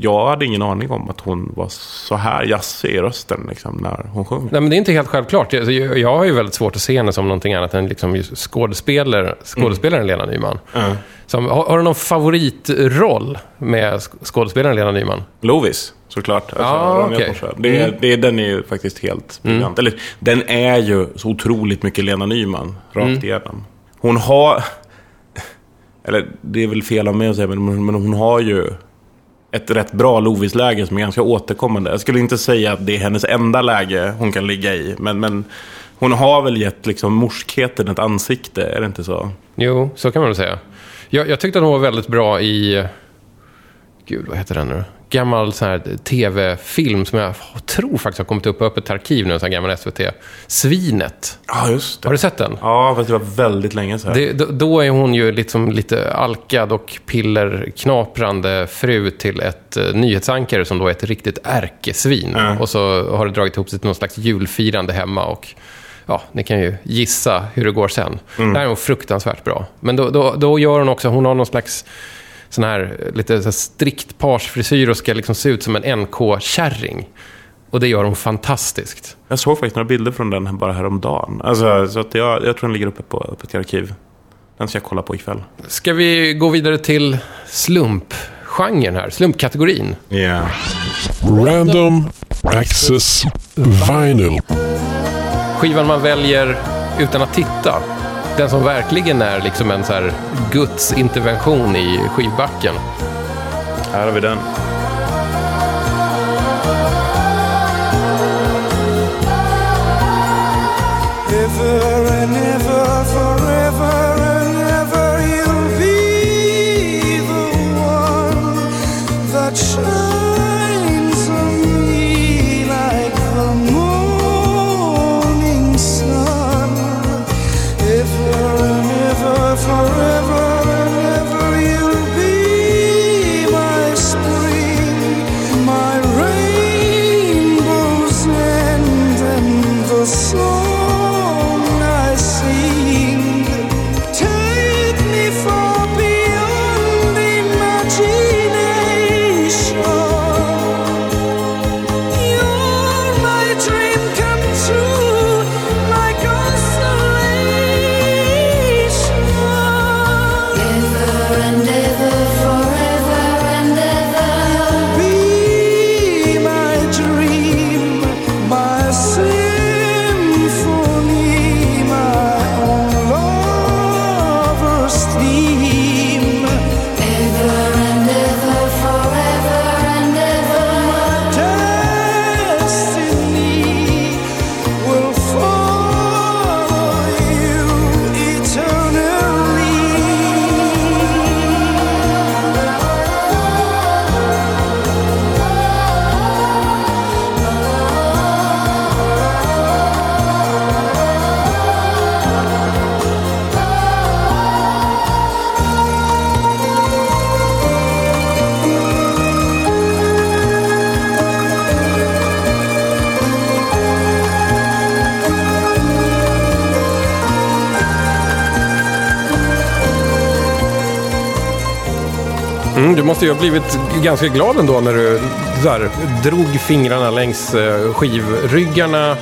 jag hade ingen aning om att hon var så här jassig i rösten liksom, när hon sjunger. Nej, men det är inte helt självklart. Jag har ju väldigt svårt att se henne som någonting annat än liksom skådespelaren Lena Nyman. Mm. Har du någon favoritroll med skådespelaren Lena Nyman? Lovis. såklart. Alltså, okay. Den är ju faktiskt helt briljant. Eller, den är ju så otroligt mycket Lena Nyman rakt igenom. Hon har, eller det är väl fel av mig att säga, men hon har ju ett rätt bra lovisläge som är ganska återkommande. Jag skulle inte säga att det är hennes enda läge hon kan ligga i, men hon har väl gett liksom morskheten ett ansikte, är det inte så? Jo, så kan man väl säga. Jag tyckte att hon var väldigt bra i... Gud, vad heter den nu? Gammal sån här tv-film som jag tror faktiskt har kommit upp på öppet arkiv nu, en sån här gammal SVT. Svinet. Ja, just det. Har du sett den? Ja, fast det var väldigt länge sedan. Då är hon ju liksom lite alkad och pillerknaprande fru till ett nyhetsankare som då är ett riktigt ärkesvin. Mm. Och så har det dragit ihop sig till någon slags julfirande hemma och... Ja, ni kan ju gissa hur det går sen. Det här är hon fruktansvärt bra. Men då gör hon också, hon har någon slags sån här lite så här strikt parsfrisyr och ska liksom se ut som en NK-kärring. Och det gör hon fantastiskt. Jag såg faktiskt några bilder från den bara häromdagen. Alltså, så att jag tror den ligger uppe på ett arkiv. Den ska jag kolla på ikväll. Ska vi gå vidare till slumpgenren här, slumpkategorin? Ja. Yeah. Random Access Vinyl. Skivan man väljer utan att titta. Den som verkligen är liksom en så här Guds intervention i skivbacken. Här har vi den. Ever and ever, forever and ever, you'll be the one that shines on me like the moon. Forever and ever you'll be my spring, my rainbows end and the song I sing. Take me far beyond imagination. You're my dream come true, my constellation. Du måste ju ha blivit ganska glad ändå när du där drog fingrarna längs skivryggarna,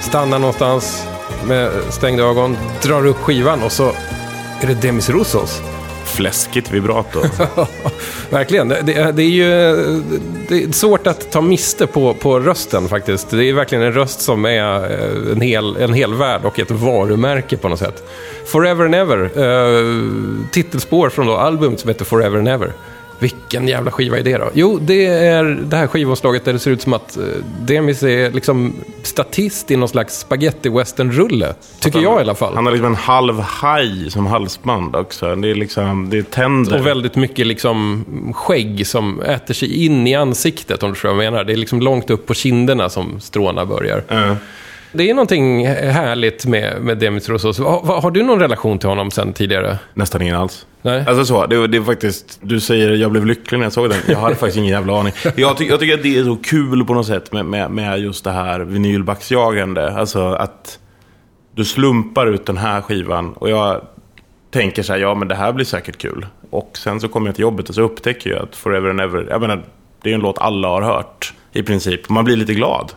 stannar någonstans med stängda ögon, drar upp skivan och så är det Demis Roussos. Fläskigt vibrato. Verkligen, det är ju det är svårt att ta miste på rösten faktiskt. Det är verkligen en röst som är en hel värld och ett varumärke på något sätt. Forever and Ever, titelspår från då albumet som heter Forever and Ever. Vilken jävla skiva är det då? Jo, det är det här skivomslaget där det ser ut som att Demis är liksom statist i någon slags spaghetti-western-rulle. Tycker jag i alla fall. Han har liksom en halv haj som halsband också. Det är liksom, det är tänder. Och väldigt mycket liksom skägg som äter sig in i ansiktet, om du tror vad jag menar. Det är liksom långt upp på kinderna som stråna börjar. Det är någonting härligt med Demis Roussos. Har du någon relation till honom sen tidigare? Nästan ingen alls. Nej. Alltså så, det är faktiskt, du säger jag blev lycklig när jag såg den. Jag hade faktiskt ingen jävla aning. Jag tycker att det är så kul på något sätt med just det här vinylbacksjagande. Alltså att du slumpar ut den här skivan och jag tänker så här, ja men det här blir säkert kul. Och sen så kommer jag till jobbet och så upptäcker jag att Forever and Ever, jag menar, det är en låt alla har hört i princip. Man blir lite glad.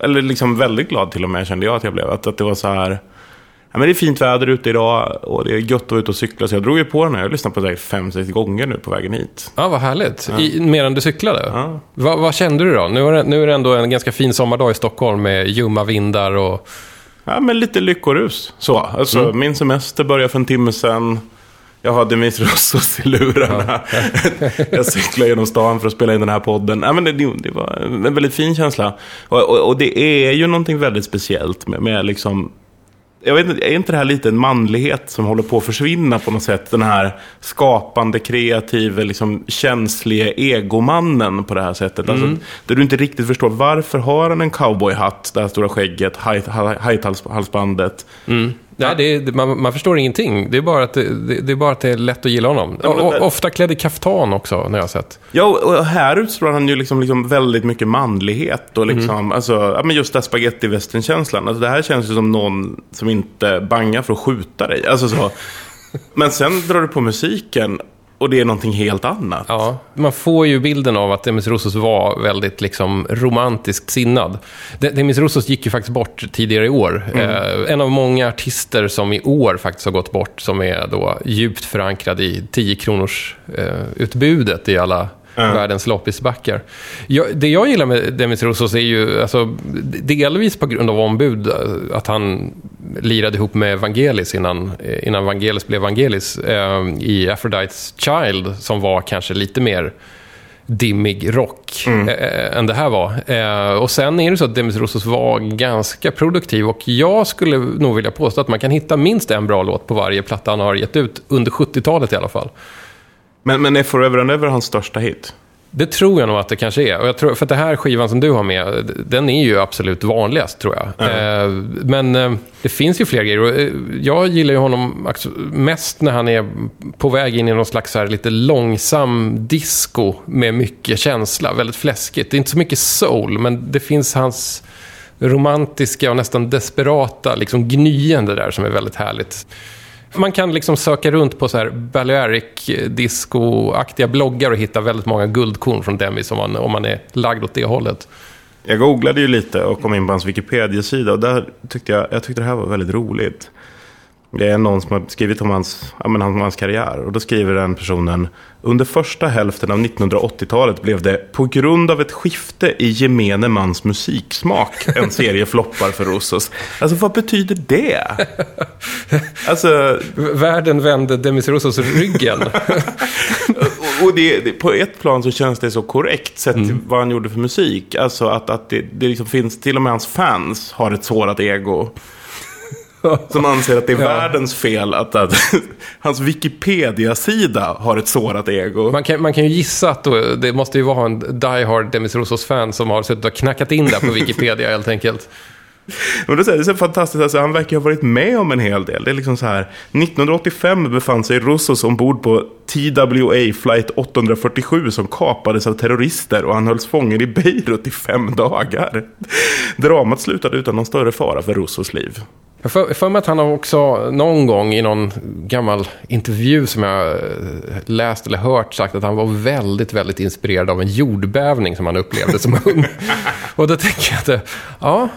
Eller liksom väldigt glad till och med, kände jag att jag blev. Att det var så här, Ja, men det är fint väder ute idag och det är gött att vara ute och cykla. Så jag drog ju på den här. Jag lyssnade på det 5-6 gånger nu på vägen hit. Ja, vad härligt. Ja. Medan du cyklade. Ja. Vad kände du då? Nu är det ändå en ganska fin sommardag i Stockholm med ljumma vindar och... Ja, men lite lyckorus. Så, alltså, Min semester började för en timme sedan. Jag har Demis Roussos i lurarna. Ja. Jag cyklade genom stan för att spela in den här podden. Ja, men det var en väldigt fin känsla. Och det är ju någonting väldigt speciellt med liksom... Jag vet inte, är inte det här lite en manlighet som håller på att försvinna på något sätt? Den här skapande, kreativa, liksom känsliga egomannen på det här sättet. Mm. Alltså, där du inte riktigt förstår, varför har han en cowboyhatt, det här stora skägget, hajthalsbandet? Mm. Ja, man förstår ingenting. Det är bara att det är lätt att gilla honom. Och ofta klädd i kaftan också, när jag har sett. Ja, och här utstrålar han ju liksom väldigt mycket manlighet. Och liksom, alltså, ja, men just det här spagetti-västern-känslan. Alltså, det här känns ju som någon som inte bangar för att skjuta dig. Alltså, så. Men sen drar du på musiken och det är någonting helt annat. Ja, man får ju bilden av att Demis Roussos var väldigt liksom romantiskt sinnad. Demis Roussos gick ju faktiskt bort tidigare i år. En av många artister som i år faktiskt har gått bort, som är då djupt förankrad i 10-kronors utbudet i alla världens loppisbackar. Det jag gillar med Demis Roussos är ju alltså, delvis på grund av ombud, att han lirade ihop med Vangelis innan Vangelis blev Vangelis i Aphrodite's Child, som var kanske lite mer dimmig rock än det här var. Och sen är det så att Demis Roussos var ganska produktiv, och jag skulle nog vilja påstå att man kan hitta minst en bra låt på varje platta han har gett ut under 70-talet i alla fall. Men är Forever and Ever hans största hit? Det tror jag nog att det kanske är. Och jag tror, för att det här skivan som du har med, den är ju absolut vanligast, tror jag. Men det finns ju fler grejer. Jag gillar ju honom mest när han är på väg in i någon slags här lite långsam disco med mycket känsla. Väldigt fläskigt. Det är inte så mycket soul, men det finns hans romantiska och nästan desperata liksom gnyende där som är väldigt härligt. Man kan liksom söka runt på så här Balearic-disco-aktiga bloggar och hitta väldigt många guldkorn från Demis om man är lagd åt det hållet. Jag googlade ju lite och kom in på hans Wikipedia-sida, och där tyckte jag tyckte det här var väldigt roligt. Det är någon som har skrivit om hans karriär, och då skriver den personen: under första hälften av 1980-talet blev det, på grund av ett skifte i gemene mans musiksmak, en serie floppar för Roussos. Alltså, vad betyder det? Alltså, världen vände Demis Roussos ryggen. Och det, på ett plan så känns det så korrekt sett vad han gjorde för musik. Alltså att det liksom finns, till och med hans fans har ett sårat ego som anser att det är världens fel att hans Wikipedia-sida har ett sårat ego. Man kan ju gissa att då, det måste ju vara en diehard Demis Roussos-fan som har suttit och knackat in där på Wikipedia helt enkelt. Men det är så fantastiskt, alltså, han verkar ha varit med om en hel del. Det är liksom så här: 1985 befann sig Roussos ombord på TWA flight 847 som kapades av terrorister, och han hölls fången i Beirut i 5 dagar. Dramat slutade utan någon större fara för Roussos liv. Jag för mig att han har också någon gång i någon gammal intervju som jag läst eller hört sagt att han var väldigt, väldigt inspirerad av en jordbävning som han upplevde som ung. Och då tänker jag att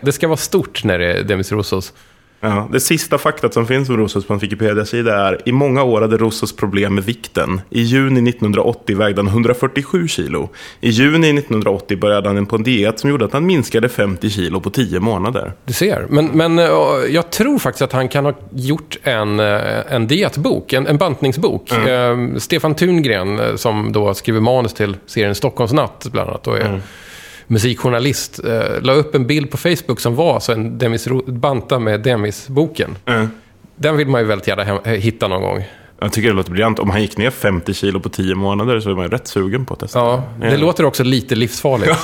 det ska vara stort när det är Demis Roussos. Ja, det sista faktat som finns om Roussos på en Wikipedia-sida är: i många år hade Roussos problem med vikten. I juni 1980 vägde han 147 kilo. I juni 1980 började han på en diet som gjorde att han minskade 50 kilo på 10 månader. Du ser, men jag tror faktiskt att han kan ha gjort en dietbok, en bantningsbok. Stefan Tungren, som då skriver manus till serien Stockholmsnatt bland annat, och är musikjournalist, la upp en bild på Facebook som var så en Demis banta med Demis-boken. Den vill man ju väldigt gärna hitta någon gång. Jag tycker det låter briljant. Om han gick ner 50 kilo på 10 månader så är man ju rätt sugen på att testa. Ja, det låter också lite livsfarligt.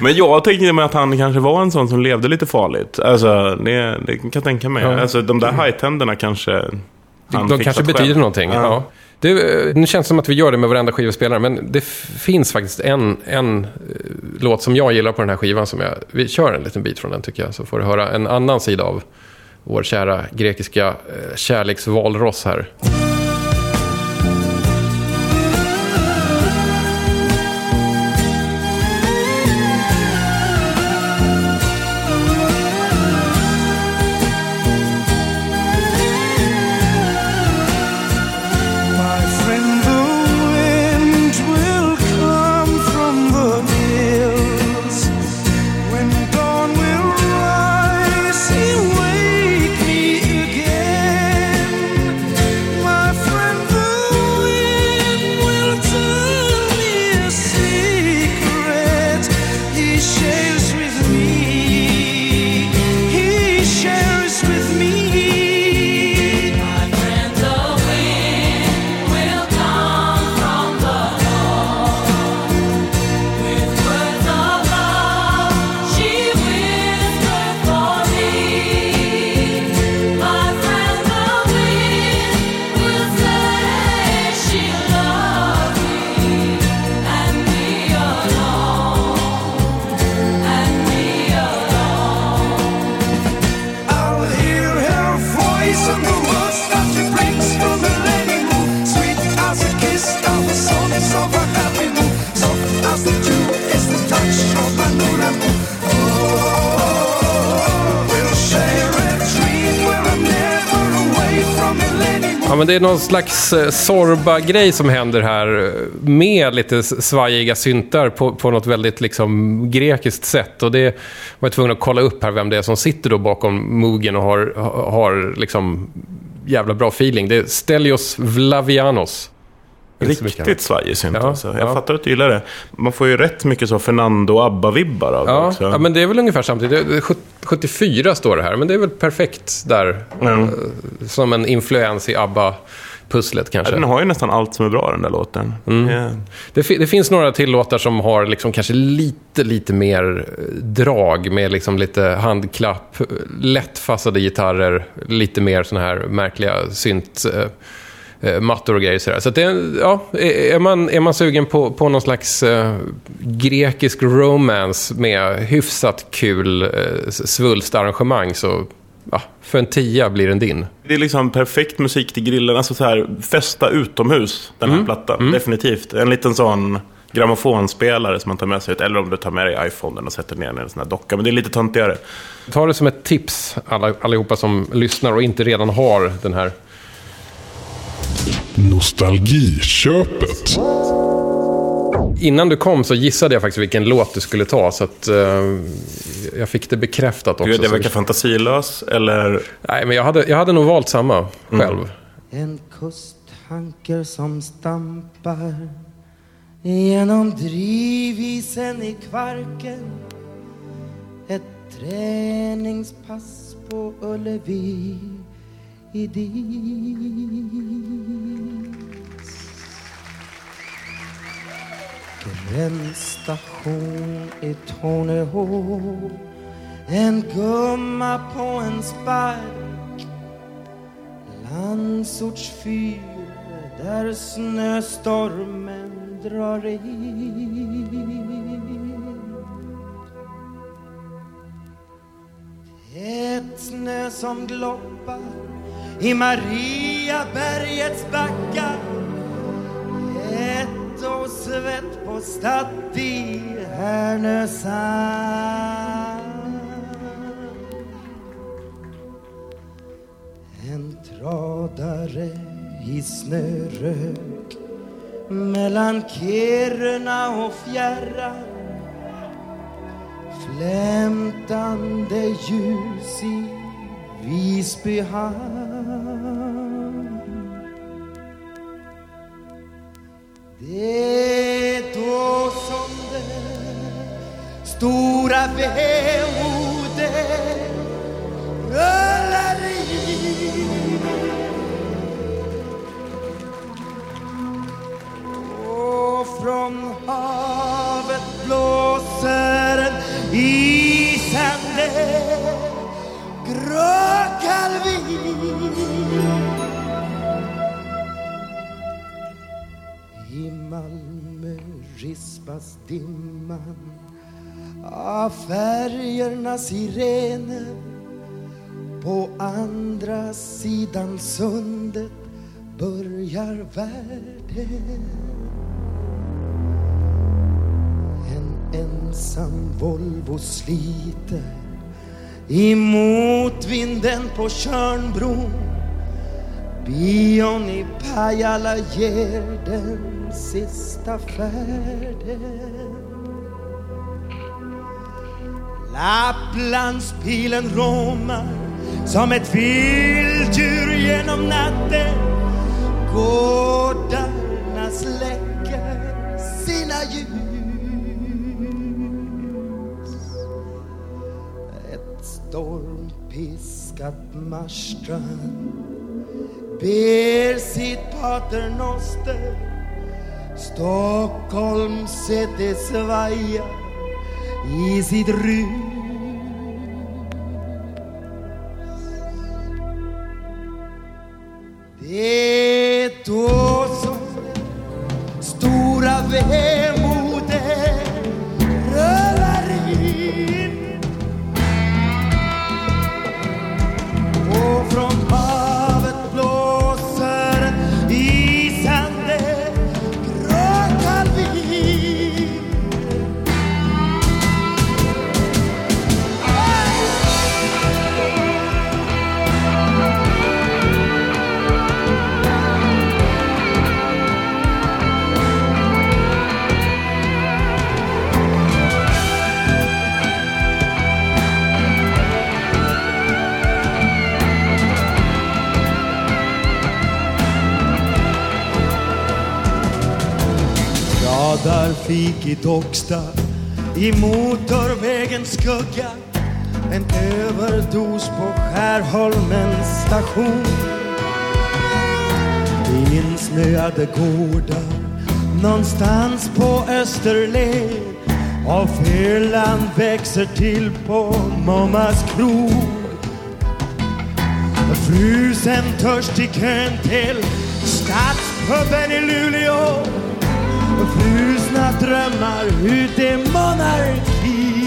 Men jag tänkte mig att han kanske var en sån som levde lite farligt. Alltså, det kan jag tänka mig. Ja. Alltså, de där high-tänderna kanske... De kanske betyder själv någonting, ja. Det, nu känns det som att vi gör det med varenda skivspelare, men det finns faktiskt en låt som jag gillar på den här skivan som vi kör en liten bit från den, tycker jag, så får du höra en annan sida av vår kära grekiska kärleksvalross här. Ja, men det är någon slags Sorba-grej som händer här med lite svajiga syntar på något väldigt liksom grekiskt sätt. Och det var jag tvungen att kolla upp här vem det är som sitter då bakom Mogen och har liksom jävla bra feeling. Det är Stelios Vlavianos. Riktigt svajisynt. Ja, alltså. Jag fattar att du gillar det. Man får ju rätt mycket så Fernando Abba-vibbar av det också. Ja, men det är väl ungefär samtidigt. 74 står det här, men det är väl perfekt där. Som en influens i Abba-pusslet kanske. Ja, den har ju nästan allt som är bra, den där låten. Mm. Yeah. Det finns några till låtar som har liksom kanske lite mer drag med liksom lite handklapp, lättfassade gitarrer, lite mer såna här märkliga synt... mattor och grejer sådär. Så att det, är man sugen på någon slags grekisk romance med hyfsat kul svulstarrangemang, så för en 10 blir den din. Det är liksom perfekt musik till grillen, alltså så här festa utomhus, den här plattan, definitivt. En liten sån grammofonspelare som man tar med sig ut, eller om du tar med dig iPhonen och sätter ner en sån här docka, men det är lite tantigare. Ta det som ett tips, allihopa som lyssnar och inte redan har den här Nostalgiköpet. Innan du kom så gissade jag faktiskt vilken låt du skulle ta, så att jag fick det bekräftat också. Du vet, det verkar fantasilös eller? Nej, men jag hade nog valt samma själv. En kusttanker som stampar genom drivisen i Kvarken. Ett träningspass på Ullevi. Gränsstation i Tornehå. En gumma på en spark. Landsortsfyr där snöstormen drar in. Ett snö som gloppar i Mariabergets backar. Ett och svett på stad i Härnösand. En tradare i snörök mellan Kiruna och Fjärran. Flämtande ljus i Visbyhamn. Det är då som det stora vemodet rullar in. Och från havet blåser en isande Rökalvin. I Malmö rispas dimman av färgerna sirener. På andra sidan sundet börjar världen. En ensam Volvo sliter i motvinden på Körnbron. Bion i Pajala ger den sista färden. Lapplandspilen romar som ett vilddjur genom natten. Gårdarna släcker sina ljus. Stormpiskat Marstrand ber sitt paternoster. Stockholm sätter svaja i sitt rus. Det är då som det stora vemodet rullar in. Från havet blåser isande gråkalvin. badar fik i Docksta i motorvägens skugga. En överdos på Skärholmens station. I insnöade gårdar någonstans på Österled. Och fyllan växer till på mammas krog. Frusen törstig kön till Stadspubben i Luleå. Frusna drömmar ut i monarki.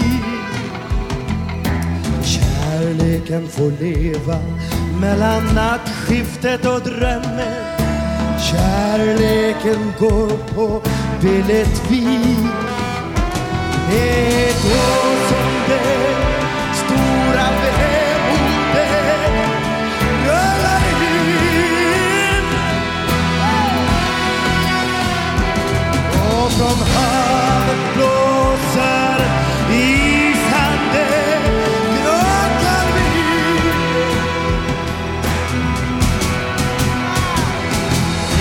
Kärleken får leva mellan nattskiftet och drömmen. Kärleken går på billigt vid. Ett år som det stora vemodet rullar in. Och från havet blåser isande gråtar vi.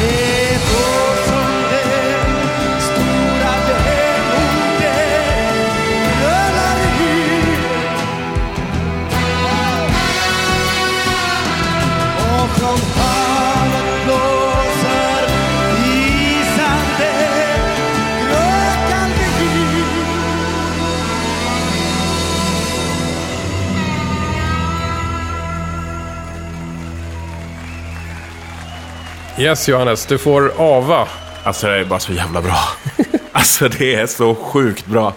Ett år som det stora vemodet rullar in. Och från havet blåser isande gråtar vi. Yes, Johannes, du får ava. Alltså det är bara så jävla bra. Alltså det är så sjukt bra.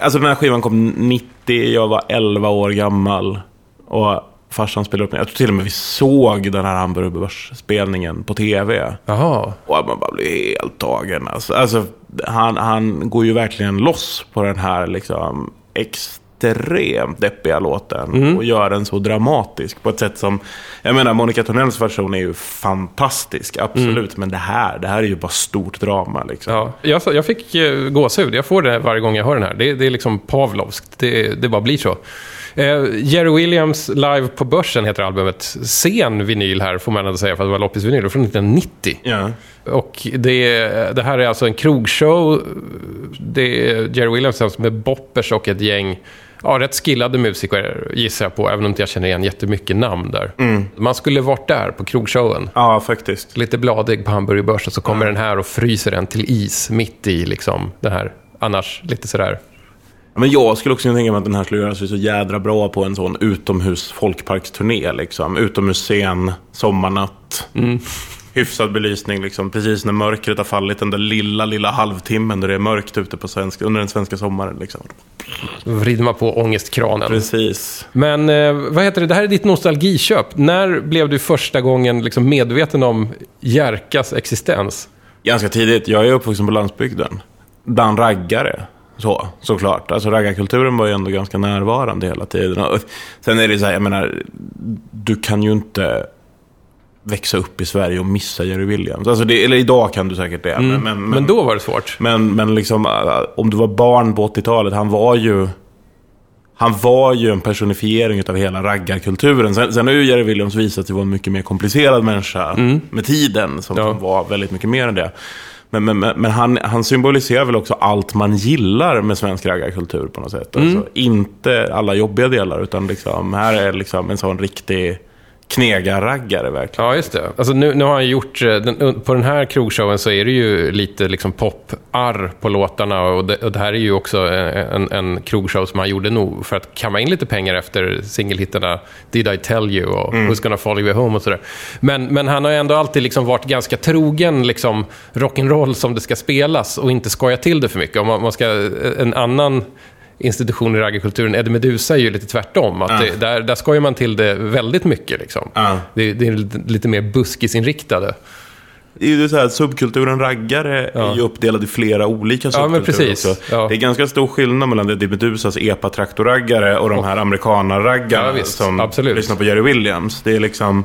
Alltså den här skivan kom 90, jag var 11 år gammal. Och farsan spelade upp den. Jag tror till och med vi såg den här Hamburger Börs spelningen på tv. Jaha. Och man bara blev helt tagen. Alltså han går ju verkligen loss på den här liksom extremt deppiga låten och gör den så dramatisk på ett sätt som, jag menar, Monica Tornells version är ju fantastisk, absolut, men det här är ju bara stort drama liksom. Ja, jag fick gåshud, jag får det varje gång jag hör den här, det är liksom Pavlovskt, det bara blir så. Jerry Williams live på börsen heter albumet, sen vinyl här får man ändå säga för att det var loppisvinyl från 1990. Yeah. Och det här är alltså en krogshow, det är Jerry Williams med Boppers och ett gäng rätt skillade musiker, gissar jag på, även om jag känner igen jättemycket namn där. Man skulle varit där på krogshowen. Ja, faktiskt. Lite bladig på Hamburger Börs och så kommer den här och fryser den till is mitt i liksom den här, annars lite sådär. Men jag skulle också tänka mig att den här skulle göra sig så jädra bra på en sån utomhus folkparksturné liksom. Utomhusscen, sommarnatt, hyfsad belysning liksom. Precis när mörkret har fallit, den där lilla halvtimmen där det är mörkt ute på svenska, under den svenska sommaren liksom. Vrider man på ångestkranen. Precis. Men vad heter det? Det här är ditt nostalgiköp. När blev du första gången liksom medveten om Jerkas existens? Ganska tidigt, jag är uppvuxen på landsbygden. Dan raggare. Såklart. Alltså raggarkulturen var ju ändå ganska närvarande hela tiden. Och sen är det så här, jag menar, du kan ju inte växa upp i Sverige och missa Jerry Williams. Alltså det, eller idag kan du säkert det. Men då var det svårt. Men liksom, om du var barn på 80-talet, han var ju en personifiering av hela raggarkulturen. Sen har ju Jerry Williams visat sig vara en mycket mer komplicerad människa med tiden, som var väldigt mycket mer än det. Men han symboliserar väl också allt man gillar med svensk raggarkultur på något sätt. Alltså, inte alla jobbiga delar, utan liksom, här är liksom en sån riktig knegarraggare verkligen. Ja, just det. Alltså, nu har han gjort... på den här krogshowen så är det ju lite liksom pop-arr på låtarna. Och det här är ju också en krogshow som han gjorde nog för att kamma in lite pengar efter singelhittarna Did I Tell You och Who's Gonna Follow You Home och sådär. Men han har ju ändå alltid liksom varit ganska trogen liksom rock'n'roll som det ska spelas och inte skoja till det för mycket. Om man ska... En annan... institutioner i raggarkulturen, Eddie Medusa är ju lite tvärtom, att det, där skojar man till det väldigt mycket liksom. Det är lite mer buskisinriktade. Det är ju så här, subkulturen raggare är ju uppdelad i flera olika subkulturer också. Det är ganska stor skillnad mellan det Medusas epa-traktoraggare och de här amerikanaraggarna som lyssnar på Jerry Williams. Det är liksom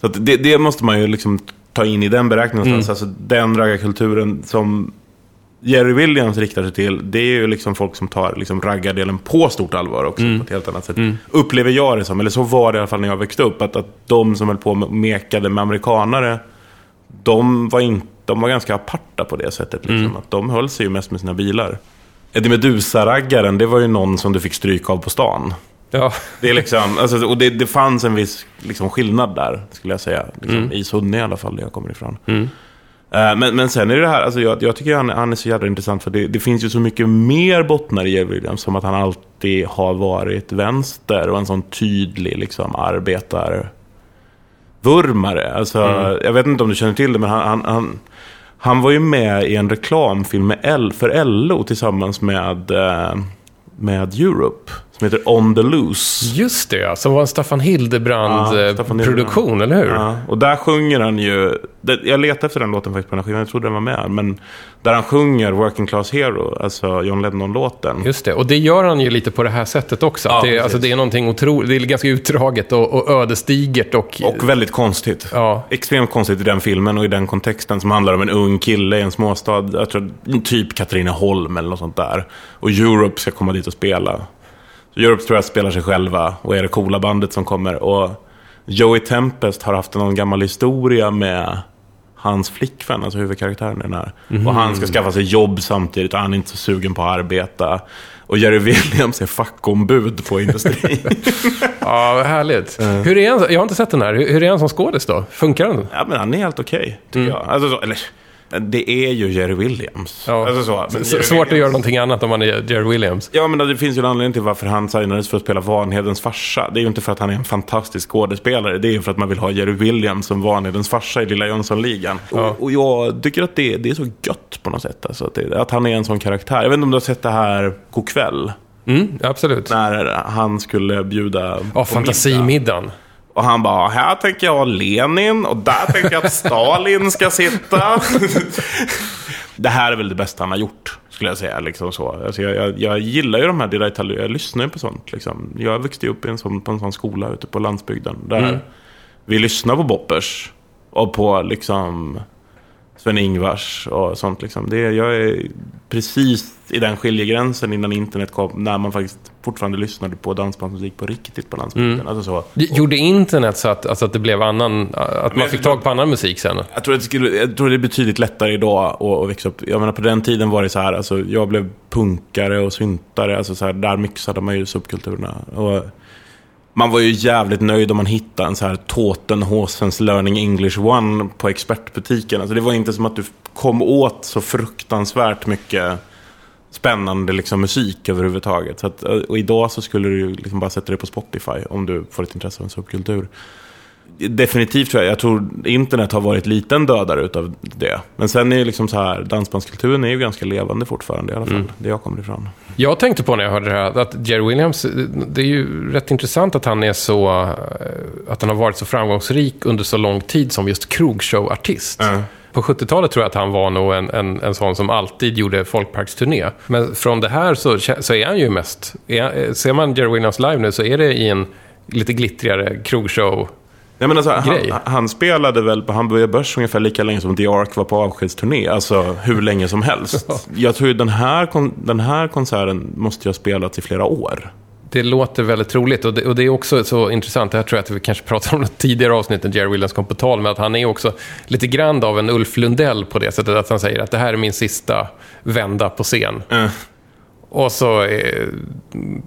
så att det måste man ju liksom ta in i den beräkningen. Alltså den raggarkulturen som Jerry Williams riktar sig till, det är ju liksom folk som tar liksom raggardelen på stort allvar också på ett helt annat sätt. Upplever jag det som, eller så var det i alla fall när jag växte upp, att de som höll på och mekade med amerikanare, de var inte de var ganska aparta på det sättet liksom, att de höll sig ju mest med sina bilar. Eddie Medusa-raggaren, det var ju någon som du fick stryk av på stan. Ja. Det är liksom, alltså, och det fanns en viss liksom, skillnad där, skulle jag säga liksom, i Sunne i alla fall, där jag kommer ifrån. Men sen är det här, alltså, jag tycker han är så jävla intressant. För det finns ju så mycket mer bottnar i Jerry Williams, som att han alltid har varit vänster och en sån tydlig liksom, arbetarvurmare. Alltså, jag vet inte om du känner till det, men han var ju med i en reklamfilm med för LO tillsammans med Europe, som heter On the Loose. Just det, ja. Som var en Staffan Hildebrand-produktion, eller hur? Ja. Och där sjunger han ju... Jag letade efter den låten faktiskt på den skivan, jag trodde den var med. Men där han sjunger Working Class Hero, alltså John Lennon-låten. Just det, och det gör han ju lite på det här sättet också. Ja, det, alltså, det är någonting otroligt, det är ganska utdraget och ödesdigert. Och väldigt konstigt. Ja. Extremt konstigt i den filmen och i den kontexten, som handlar om en ung kille i en småstad. Jag tror typ Katrineholm eller något sånt där. Och Europe ska komma dit och spela. Europe tror jag spelar sig själva och är det coola bandet som kommer. Och Joey Tempest har haft någon gammal historia med hans flickvän, alltså huvudkaraktären i den här. Och han ska skaffa sig jobb samtidigt och han är inte så sugen på att arbeta. Och Jerry Williams är fackombud på industrin. Ja, härligt. Hur är han? Jag har inte sett den här. Hur är han som skådis då? Funkar han? Ja, men han är helt okej, tycker jag. Alltså så, eller... Det är ju Jerry Williams. Ja. Alltså så. Men Jerry svårt att göra någonting annat om man är Jerry Williams. Ja, men det finns ju en anledning till varför han signades för att spela Vanhedens farsa. Det är ju inte för att han är en fantastisk skådespelare. Det är ju för att man vill ha Jerry Williams som Vanhedens farsa i Lilla Jönssonligan. Ja. Och jag tycker att det är så gött på något sätt. Alltså, att han är en sån karaktär. Jag vet inte om du har sett det här God kväll. Mm, absolut. När han skulle bjuda... Ja, fantasimiddagen. Och han bara, här tänker jag Lenin och där tänker jag att Stalin ska sitta. Det här är väl det bästa han har gjort, skulle jag säga. Liksom så. Alltså jag gillar ju de här detaljerna, jag lyssnar ju på sånt. Liksom. Jag växte upp på en sån skola ute på landsbygden. Där vi lyssnar på Boppers och på liksom, Sven-Ingvars och sånt. Liksom. Jag är precis i den skiljegränsen innan internet kom, när man faktiskt fortfarande lyssnade på dansbandsmusik på riktigt på landsbygden. Alltså så. Gjorde internet så att det blev annan, att man fick tag på annan musik sen? Jag tror det är betydligt lättare idag att växa upp. Jag menar, på den tiden var det så här, alltså, jag blev punkare och syntare, alltså så här, där mixade man ju subkulturerna. Och man var ju jävligt nöjd om man hittade en så här Tåtenhåsens Learning English One på expertbutiken. Alltså det var inte som att du kom åt så fruktansvärt mycket spännande liksom, musik överhuvudtaget. Så att, och idag så skulle du liksom bara sätta det på Spotify om du får ett intresse av en subkultur. Definitivt tror jag. Jag tror internet har varit liten dödare utav det. Men sen är ju liksom så här, dansbandskulturen är ju ganska levande fortfarande i alla fall. Det jag kommer ifrån. Jag tänkte på när jag hörde det här att Jerry Williams, det är ju rätt intressant att han är så, att han har varit så framgångsrik under så lång tid som just krogshowartist. På 70-talet tror jag att han var nog en sån som alltid gjorde folkparksturné. Men från det här så är han ju mest, ser man Jerry Williams live nu så är det i en lite glittrigare krogshow. Nej, men alltså, han spelade väl på Hamburger Börs ungefär lika länge som The Ark var på avskedsturné. Alltså hur länge som helst. Jag tror ju den här konserten måste jag spela till flera år. Det låter väldigt roligt och det är också så intressant. Det här tror jag att vi kanske pratade om något tidigare avsnitt när Jerry Williams kom på tal, med att han är också lite grann av en Ulf Lundell på det sättet att han säger att det här är min sista vända på scen. Och så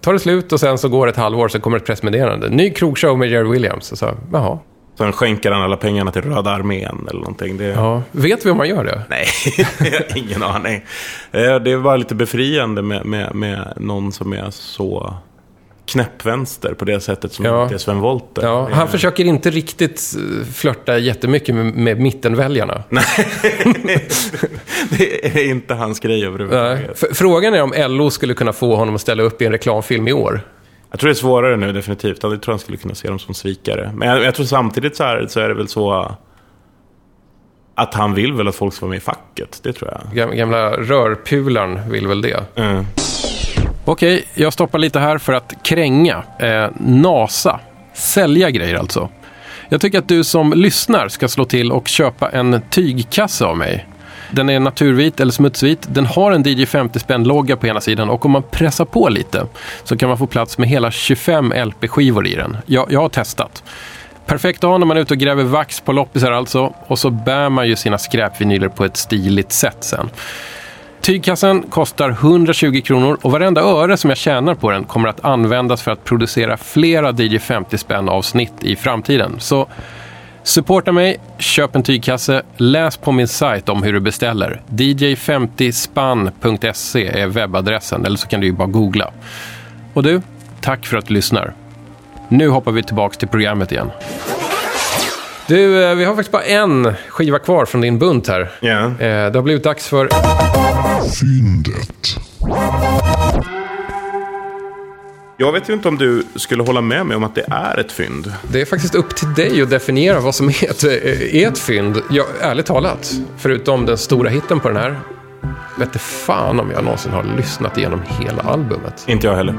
tar det slut och sen så går det ett halvår, så kommer ett pressmeddelande. Ny krogshow med Jerry Williams. Och så, jaha. Sen skänker han alla pengarna till Röda armén eller någonting. Ja. Vet vi om man gör det? Nej, ingen aning. Det är bara lite befriande med någon som är så knäppvänster på det sättet som det är Sven Wollter. Ja, han försöker inte riktigt flörta jättemycket med mittenväljarna. Nej, det är inte hans grej överhuvudtaget. Frågan är om LO skulle kunna få honom att ställa upp i en reklamfilm i år. Jag tror det är svårare nu, definitivt. Jag tror han skulle kunna se dem som svikare. Men jag tror samtidigt så är det väl så att han vill väl att folk ska vara med i facket. Det tror jag. Gamla rörpulan vill väl det. Okej, jag stoppar lite här för att kränga NASA. Sälja grejer alltså. Jag tycker att du som lyssnar ska slå till och köpa en tygkasse av mig. Den är naturvit eller smutsvit. Den har en DJ 50-spänn-logga på ena sidan och om man pressar på lite så kan man få plats med hela 25 LP-skivor i den. Jag har testat. Perfekt att ha när man är ute och gräver vax på loppisar alltså. Och så bär man ju sina skräpvinyler på ett stiligt sätt sen. Tygkassen kostar 120 kronor och varenda öre som jag tjänar på den kommer att användas för att producera flera DJ 50 spänn avsnitt i framtiden. Så supporta mig, köp en tygkasse, läs på min sajt om hur du beställer. dj50spann.se är webbadressen, eller så kan du ju bara googla. Och du, tack för att du lyssnar. Nu hoppar vi tillbaka till programmet igen. Du, vi har faktiskt bara en skiva kvar från din bunt här. Yeah. Det har blivit dags för... Fyndet. Jag vet ju inte om du skulle hålla med mig om att det är ett fynd. Det är faktiskt upp till dig att definiera vad som är ett fynd. Ja, ärligt talat, förutom den stora hitten på den här. Vet du fan om jag någonsin har lyssnat igenom hela albumet. Inte jag heller.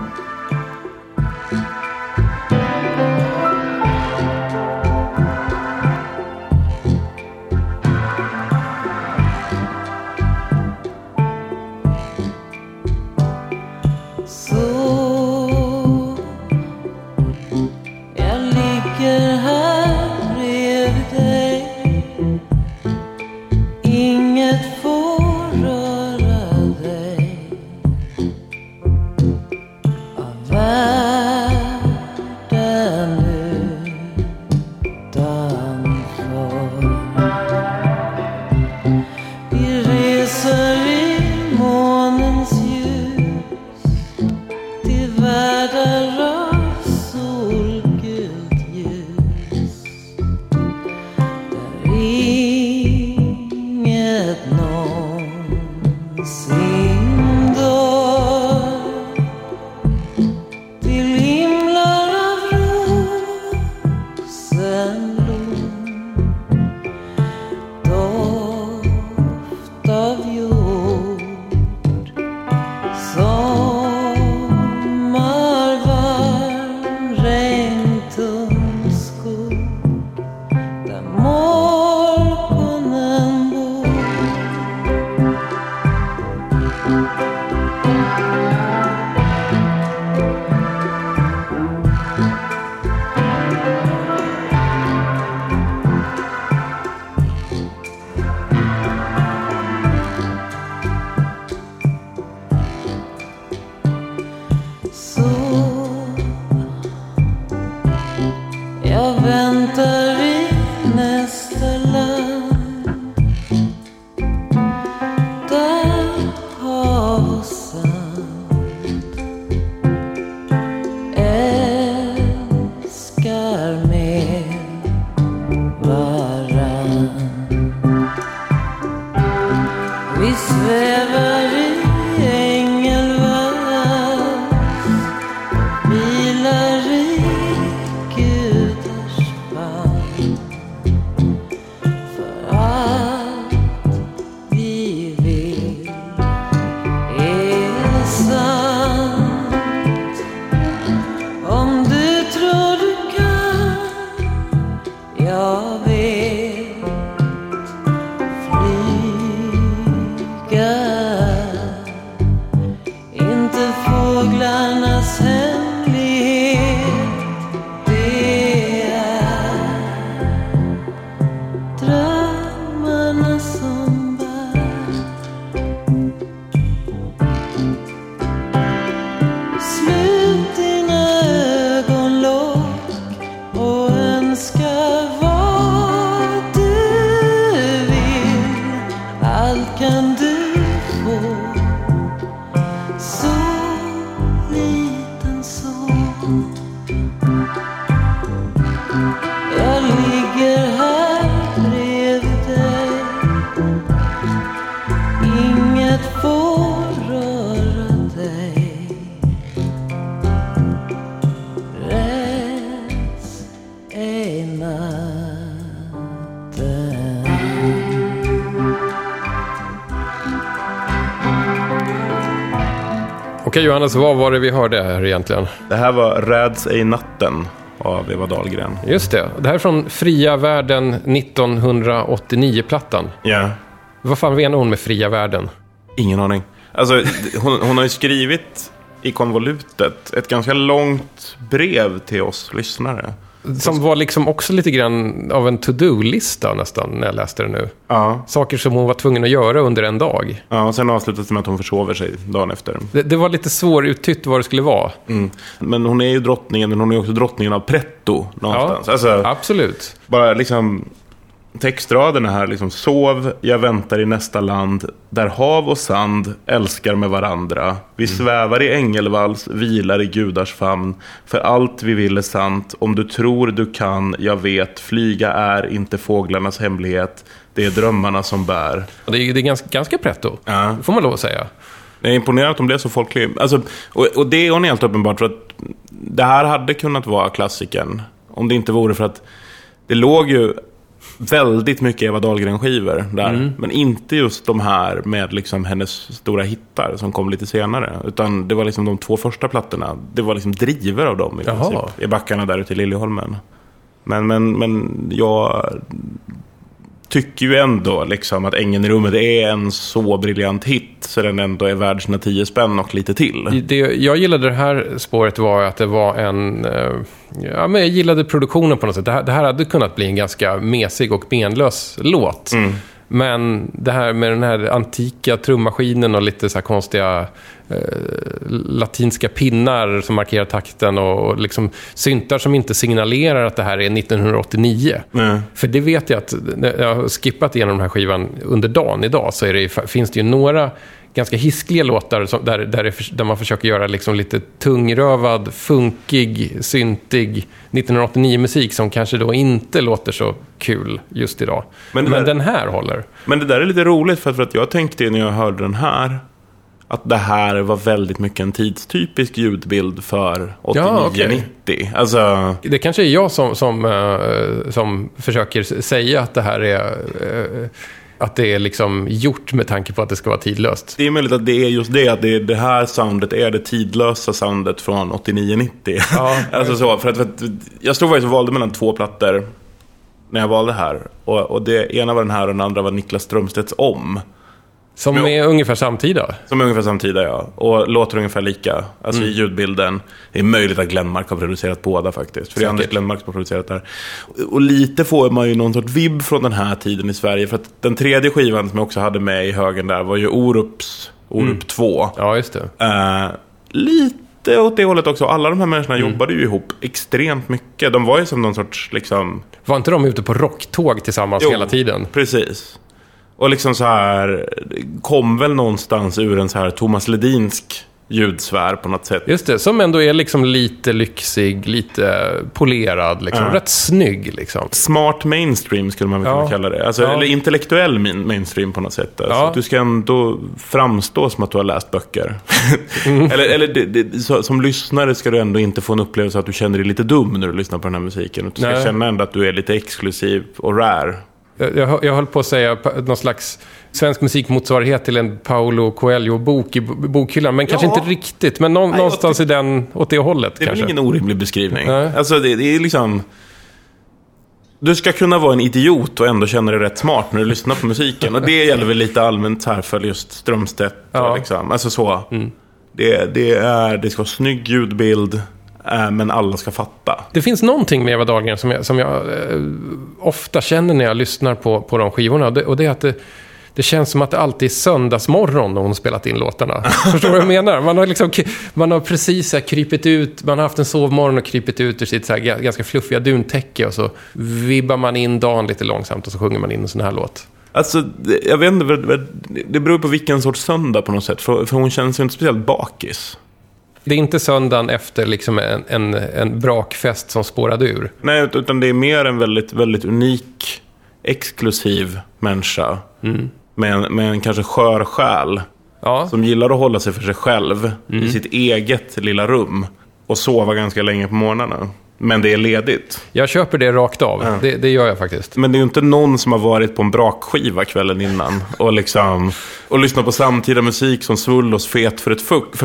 Okej Johannes, vad var det vi hörde här egentligen? Det här var Räds i natten av Eva Dahlgren. Just det, det här är från Fria världen 1989-plattan. Ja. Yeah. Vad fan menar hon med Fria världen? Ingen aning. Alltså, hon har ju skrivit i konvolutet ett ganska långt brev till oss lyssnare. Som var liksom också lite grann av en to-do-lista nästan när jag läste det nu. Ja. Saker som hon var tvungen att göra under en dag. Ja, och sen avslutades det med att hon försover sig dagen efter. Det var lite svår uttytt vad det skulle vara. Mm. Men hon är ju drottningen, men hon är också drottningen av pretto någonstans. Ja, alltså, absolut. Bara liksom textraderna här, liksom, sov, jag väntar i nästa land där hav och sand älskar med varandra. Vi svävar i ängelvals, vilar i gudars famn. För allt vi vill är sant. Om du tror du kan, jag vet. Flyga är inte fåglarnas hemlighet. Det är drömmarna som bär. Det är ganska pretto, ja. Får man lov att säga. Jag är imponerad att de blev så folklig. Alltså, och det är helt uppenbart för att det här hade kunnat vara klassiken. Om det inte vore för att det låg ju väldigt mycket Eva Dahlgren-skivor där. Mm. Men inte just de här med liksom hennes stora hittar som kom lite senare. Utan det var liksom de två första plattorna. Det var liksom driver av dem i princip, i backarna där ute i Liljeholmen. Men jag tycker ju ändå liksom att Ängen i rummet är en så briljant hit så den ändå är värd sina 10 spänn och lite till. Det jag gillade det här spåret var att det var en... Ja, men jag gillade produktionen på något sätt. Det här hade kunnat bli en ganska mesig och benlös låt. Mm. Men det här med den här antika trummaskinen och lite så här konstiga latinska pinnar som markerar takten och liksom syntar som inte signalerar att det här är 1989. Mm. För det vet jag att när jag har skippat igenom den här skivan under dagen idag så finns det ju några ganska hiskliga låtar som, där man försöker göra liksom lite tungrövad, funkig, syntig 1989-musik som kanske då inte låter så kul just idag. Men den här håller. Men det där är lite roligt för att jag tänkte när jag hörde den här att det här var väldigt mycket en tidstypisk ljudbild för 89-90. Ja, okay. Alltså... Det kanske är jag som försöker säga att det här är... Att det är liksom gjort med tanke på att det ska vara tidlöst. Det är möjligt att det är just det. Att det här soundet är det tidlösa soundet från 89-90. Ja, alltså så, för att jag stod faktiskt och valde mellan två plattor när jag valde här. Och det ena var den här och den andra var Niklas Strömstedts Om. Som är ungefär samtida, ja. Och låter ungefär lika. Alltså i ljudbilden. Det är möjligt att Glenmark har producerat båda faktiskt. För det är Anders Glenmark som har producerat där. Och lite får man ju någon sorts vibb från den här tiden i Sverige. För att den tredje skivan som jag också hade med i högen där var ju Orups 2. Ja, just det. Lite åt det hållet också. Alla de här människorna jobbade ju ihop extremt mycket. De var ju som någon sorts liksom... Var inte de ute på rocktåg tillsammans hela tiden? Precis. Och liksom så här kom väl någonstans ur en så här Thomas Ledinsk ljudsfär på något sätt. Just det, som ändå är liksom lite lyxig, lite polerad liksom, rätt snygg liksom. Smart mainstream skulle man väl kunna kalla det. Alltså, eller intellektuell mainstream på något sätt. Alltså, du ska ändå framstå som att du har läst böcker. eller som lyssnare ska du ändå inte få en upplevelse att du känner dig lite dum när du lyssnar på den här musiken. Du ska känna ändå att du är lite exklusiv och rare. Jag höll på att säga någon slags svensk musikmotsvarighet till en Paulo Coelho-bok i bokhyllan. Men kanske inte riktigt, men någonstans i den, åt det hållet. Det är kanske. Väl ingen orimlig beskrivning. Nej. Alltså det är liksom... Du ska kunna vara en idiot och ändå känna dig rätt smart när du lyssnar på musiken. Och det gäller väl lite allmänt här för just Strömstedt. Ja. Liksom. Alltså så. Mm. Det ska vara snygg ljudbild. Men alla ska fatta. Det finns någonting med Eva Dahlgren som jag ofta känner när jag lyssnar på de skivorna. Och det är att det känns som att det alltid är söndagsmorgon när hon spelat in låtarna. Förstår du vad jag menar? Man har precis här krypit ut. Man har haft en sovmorgon och krypit ut ur sitt så här ganska fluffiga duntäcke. Och så vibbar man in dagen lite långsamt och så sjunger man in en sån här låt. Alltså, jag vet inte. Det beror på vilken sorts söndag på något sätt. För hon känns ju inte speciellt bakis. Det är inte söndagen efter liksom en brakfest som spårade ur. Nej, utan det är mer en väldigt, väldigt unik, exklusiv människa. Mm. Med en kanske skör själ. Ja. Som gillar att hålla sig för sig själv i sitt eget lilla rum. Och sova ganska länge på morgnarna. Men det är ledigt. Jag köper det rakt av. Ja. Det gör jag faktiskt. Men det är ju inte någon som har varit på en brakskiva kvällen innan och liksom och lyssnat på samtida musik som svull och fet för ett fuck.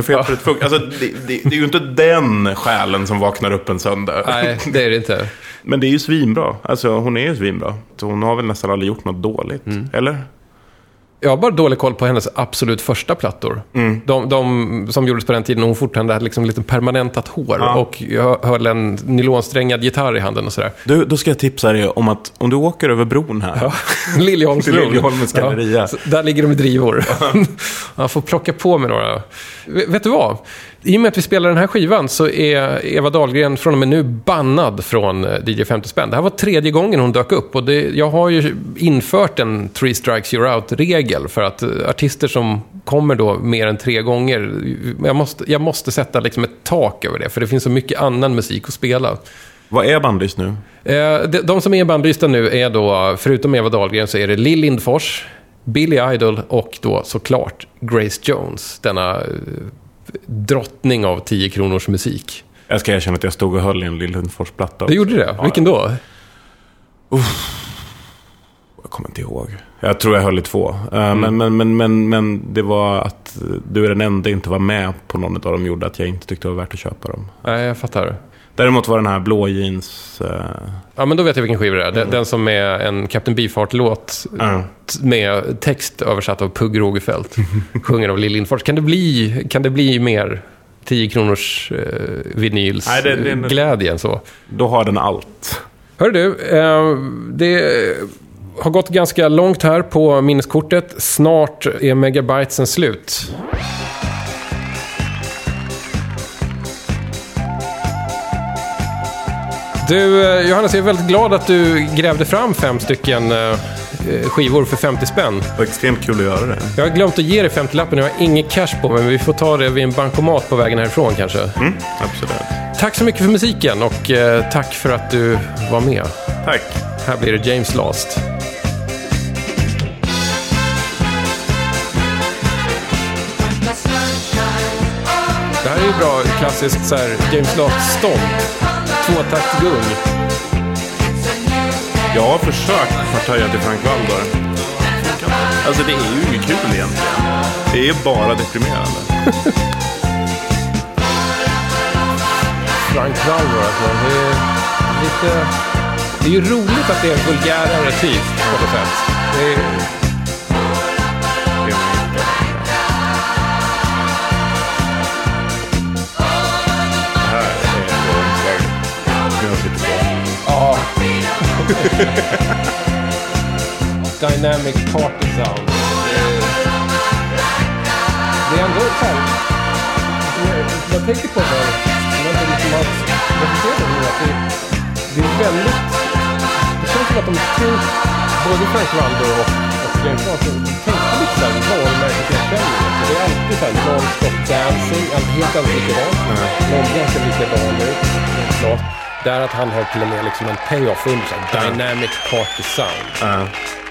Alltså det är ju inte den själen som vaknar upp en söndag. Nej, det är det inte. Men det är ju svinbra. Alltså hon är ju svinbra. Så hon har väl nästan aldrig gjort något dåligt, eller? Jag har bara dålig koll på hennes absolut första plattor. Mm. De som gjordes på den tiden, hon fortfarande hade liksom lite permanentat hår, ja, och jag höll en nylonsträngad gitarr i handen och sådär. Du, då ska jag tipsa dig om att om du åker över bron här, ja, Liljeholmens galleria, ja, där ligger de i drivor. Man får plocka på med några. Vet du vad? I och med att vi spelar den här skivan så är Eva Dahlgren från och med nu bannad från DJ 50 spänn. Det här var tredje gången hon dök upp, och jag har ju infört en 3 strikes you're out-regel för att artister som kommer då mer än 3 gånger, jag måste sätta liksom ett tak över det, för det finns så mycket annan musik att spela. Vad är bandlyst nu? De som är bandlysta nu är då, förutom Eva Dahlgren, så är det Lill Lindfors, Billy Idol och då såklart Grace Jones, denna drottning av 10 kronors musik. Jag ska erkänna att jag stod och höll i en Lill Lindfors-platta. Du gjorde det? Ja. Vilken då? Jag kommer inte ihåg. Jag tror jag höll i 2. Men det var att du är den enda inte var med på någon av dem, gjorde att jag inte tyckte det var värt att köpa dem. Nej, jag fattar. Däremot var den här blå jeans... Ja, men då vet jag vilken skiva det är. Den som är en Captain Beefheart-låt med text översatt av Pugh Rogefeldt. Sjunger av Lill Lindfors. Kan det bli mer 10 kronors vinyls glädje än så? Då har den allt. Hör du, det har gått ganska långt här på minneskortet. Snart är megabytesen slut. Du, Johannes, jag är väldigt glad att du grävde fram 5 skivor för 50 spänn. Det var extremt kul att göra det. Jag har glömt att ge dig 50-lappen, jag har ingen cash på mig, men vi får ta det vid en bankomat på vägen härifrån kanske. Mm, absolut. Tack så mycket för musiken och tack för att du var med. Tack. Här blir det James Last. Det här är ju bra klassiskt så här, James Last-stånd. 2-takt-gung. Jag har försökt partöja till Frank Valdor. Alltså det är ju inget kul egentligen. Det är bara deprimerande. Frank Valdor, alltså. Det är ju roligt att det är vulgärare typ på något sätt. Dynamic party sound. Det är ändå ett fall. Jag tänker på det. Det är väldigt... Det känns som att de tänker både Frank Valdor och James Last. Tänker lite såhär valmärkesfällning. Det är alltid såhär non-stop dancing. Helt alldeles likadant. Någon ganska likadan ut. Där att han har till och med liksom en payoff under dynamic party sound.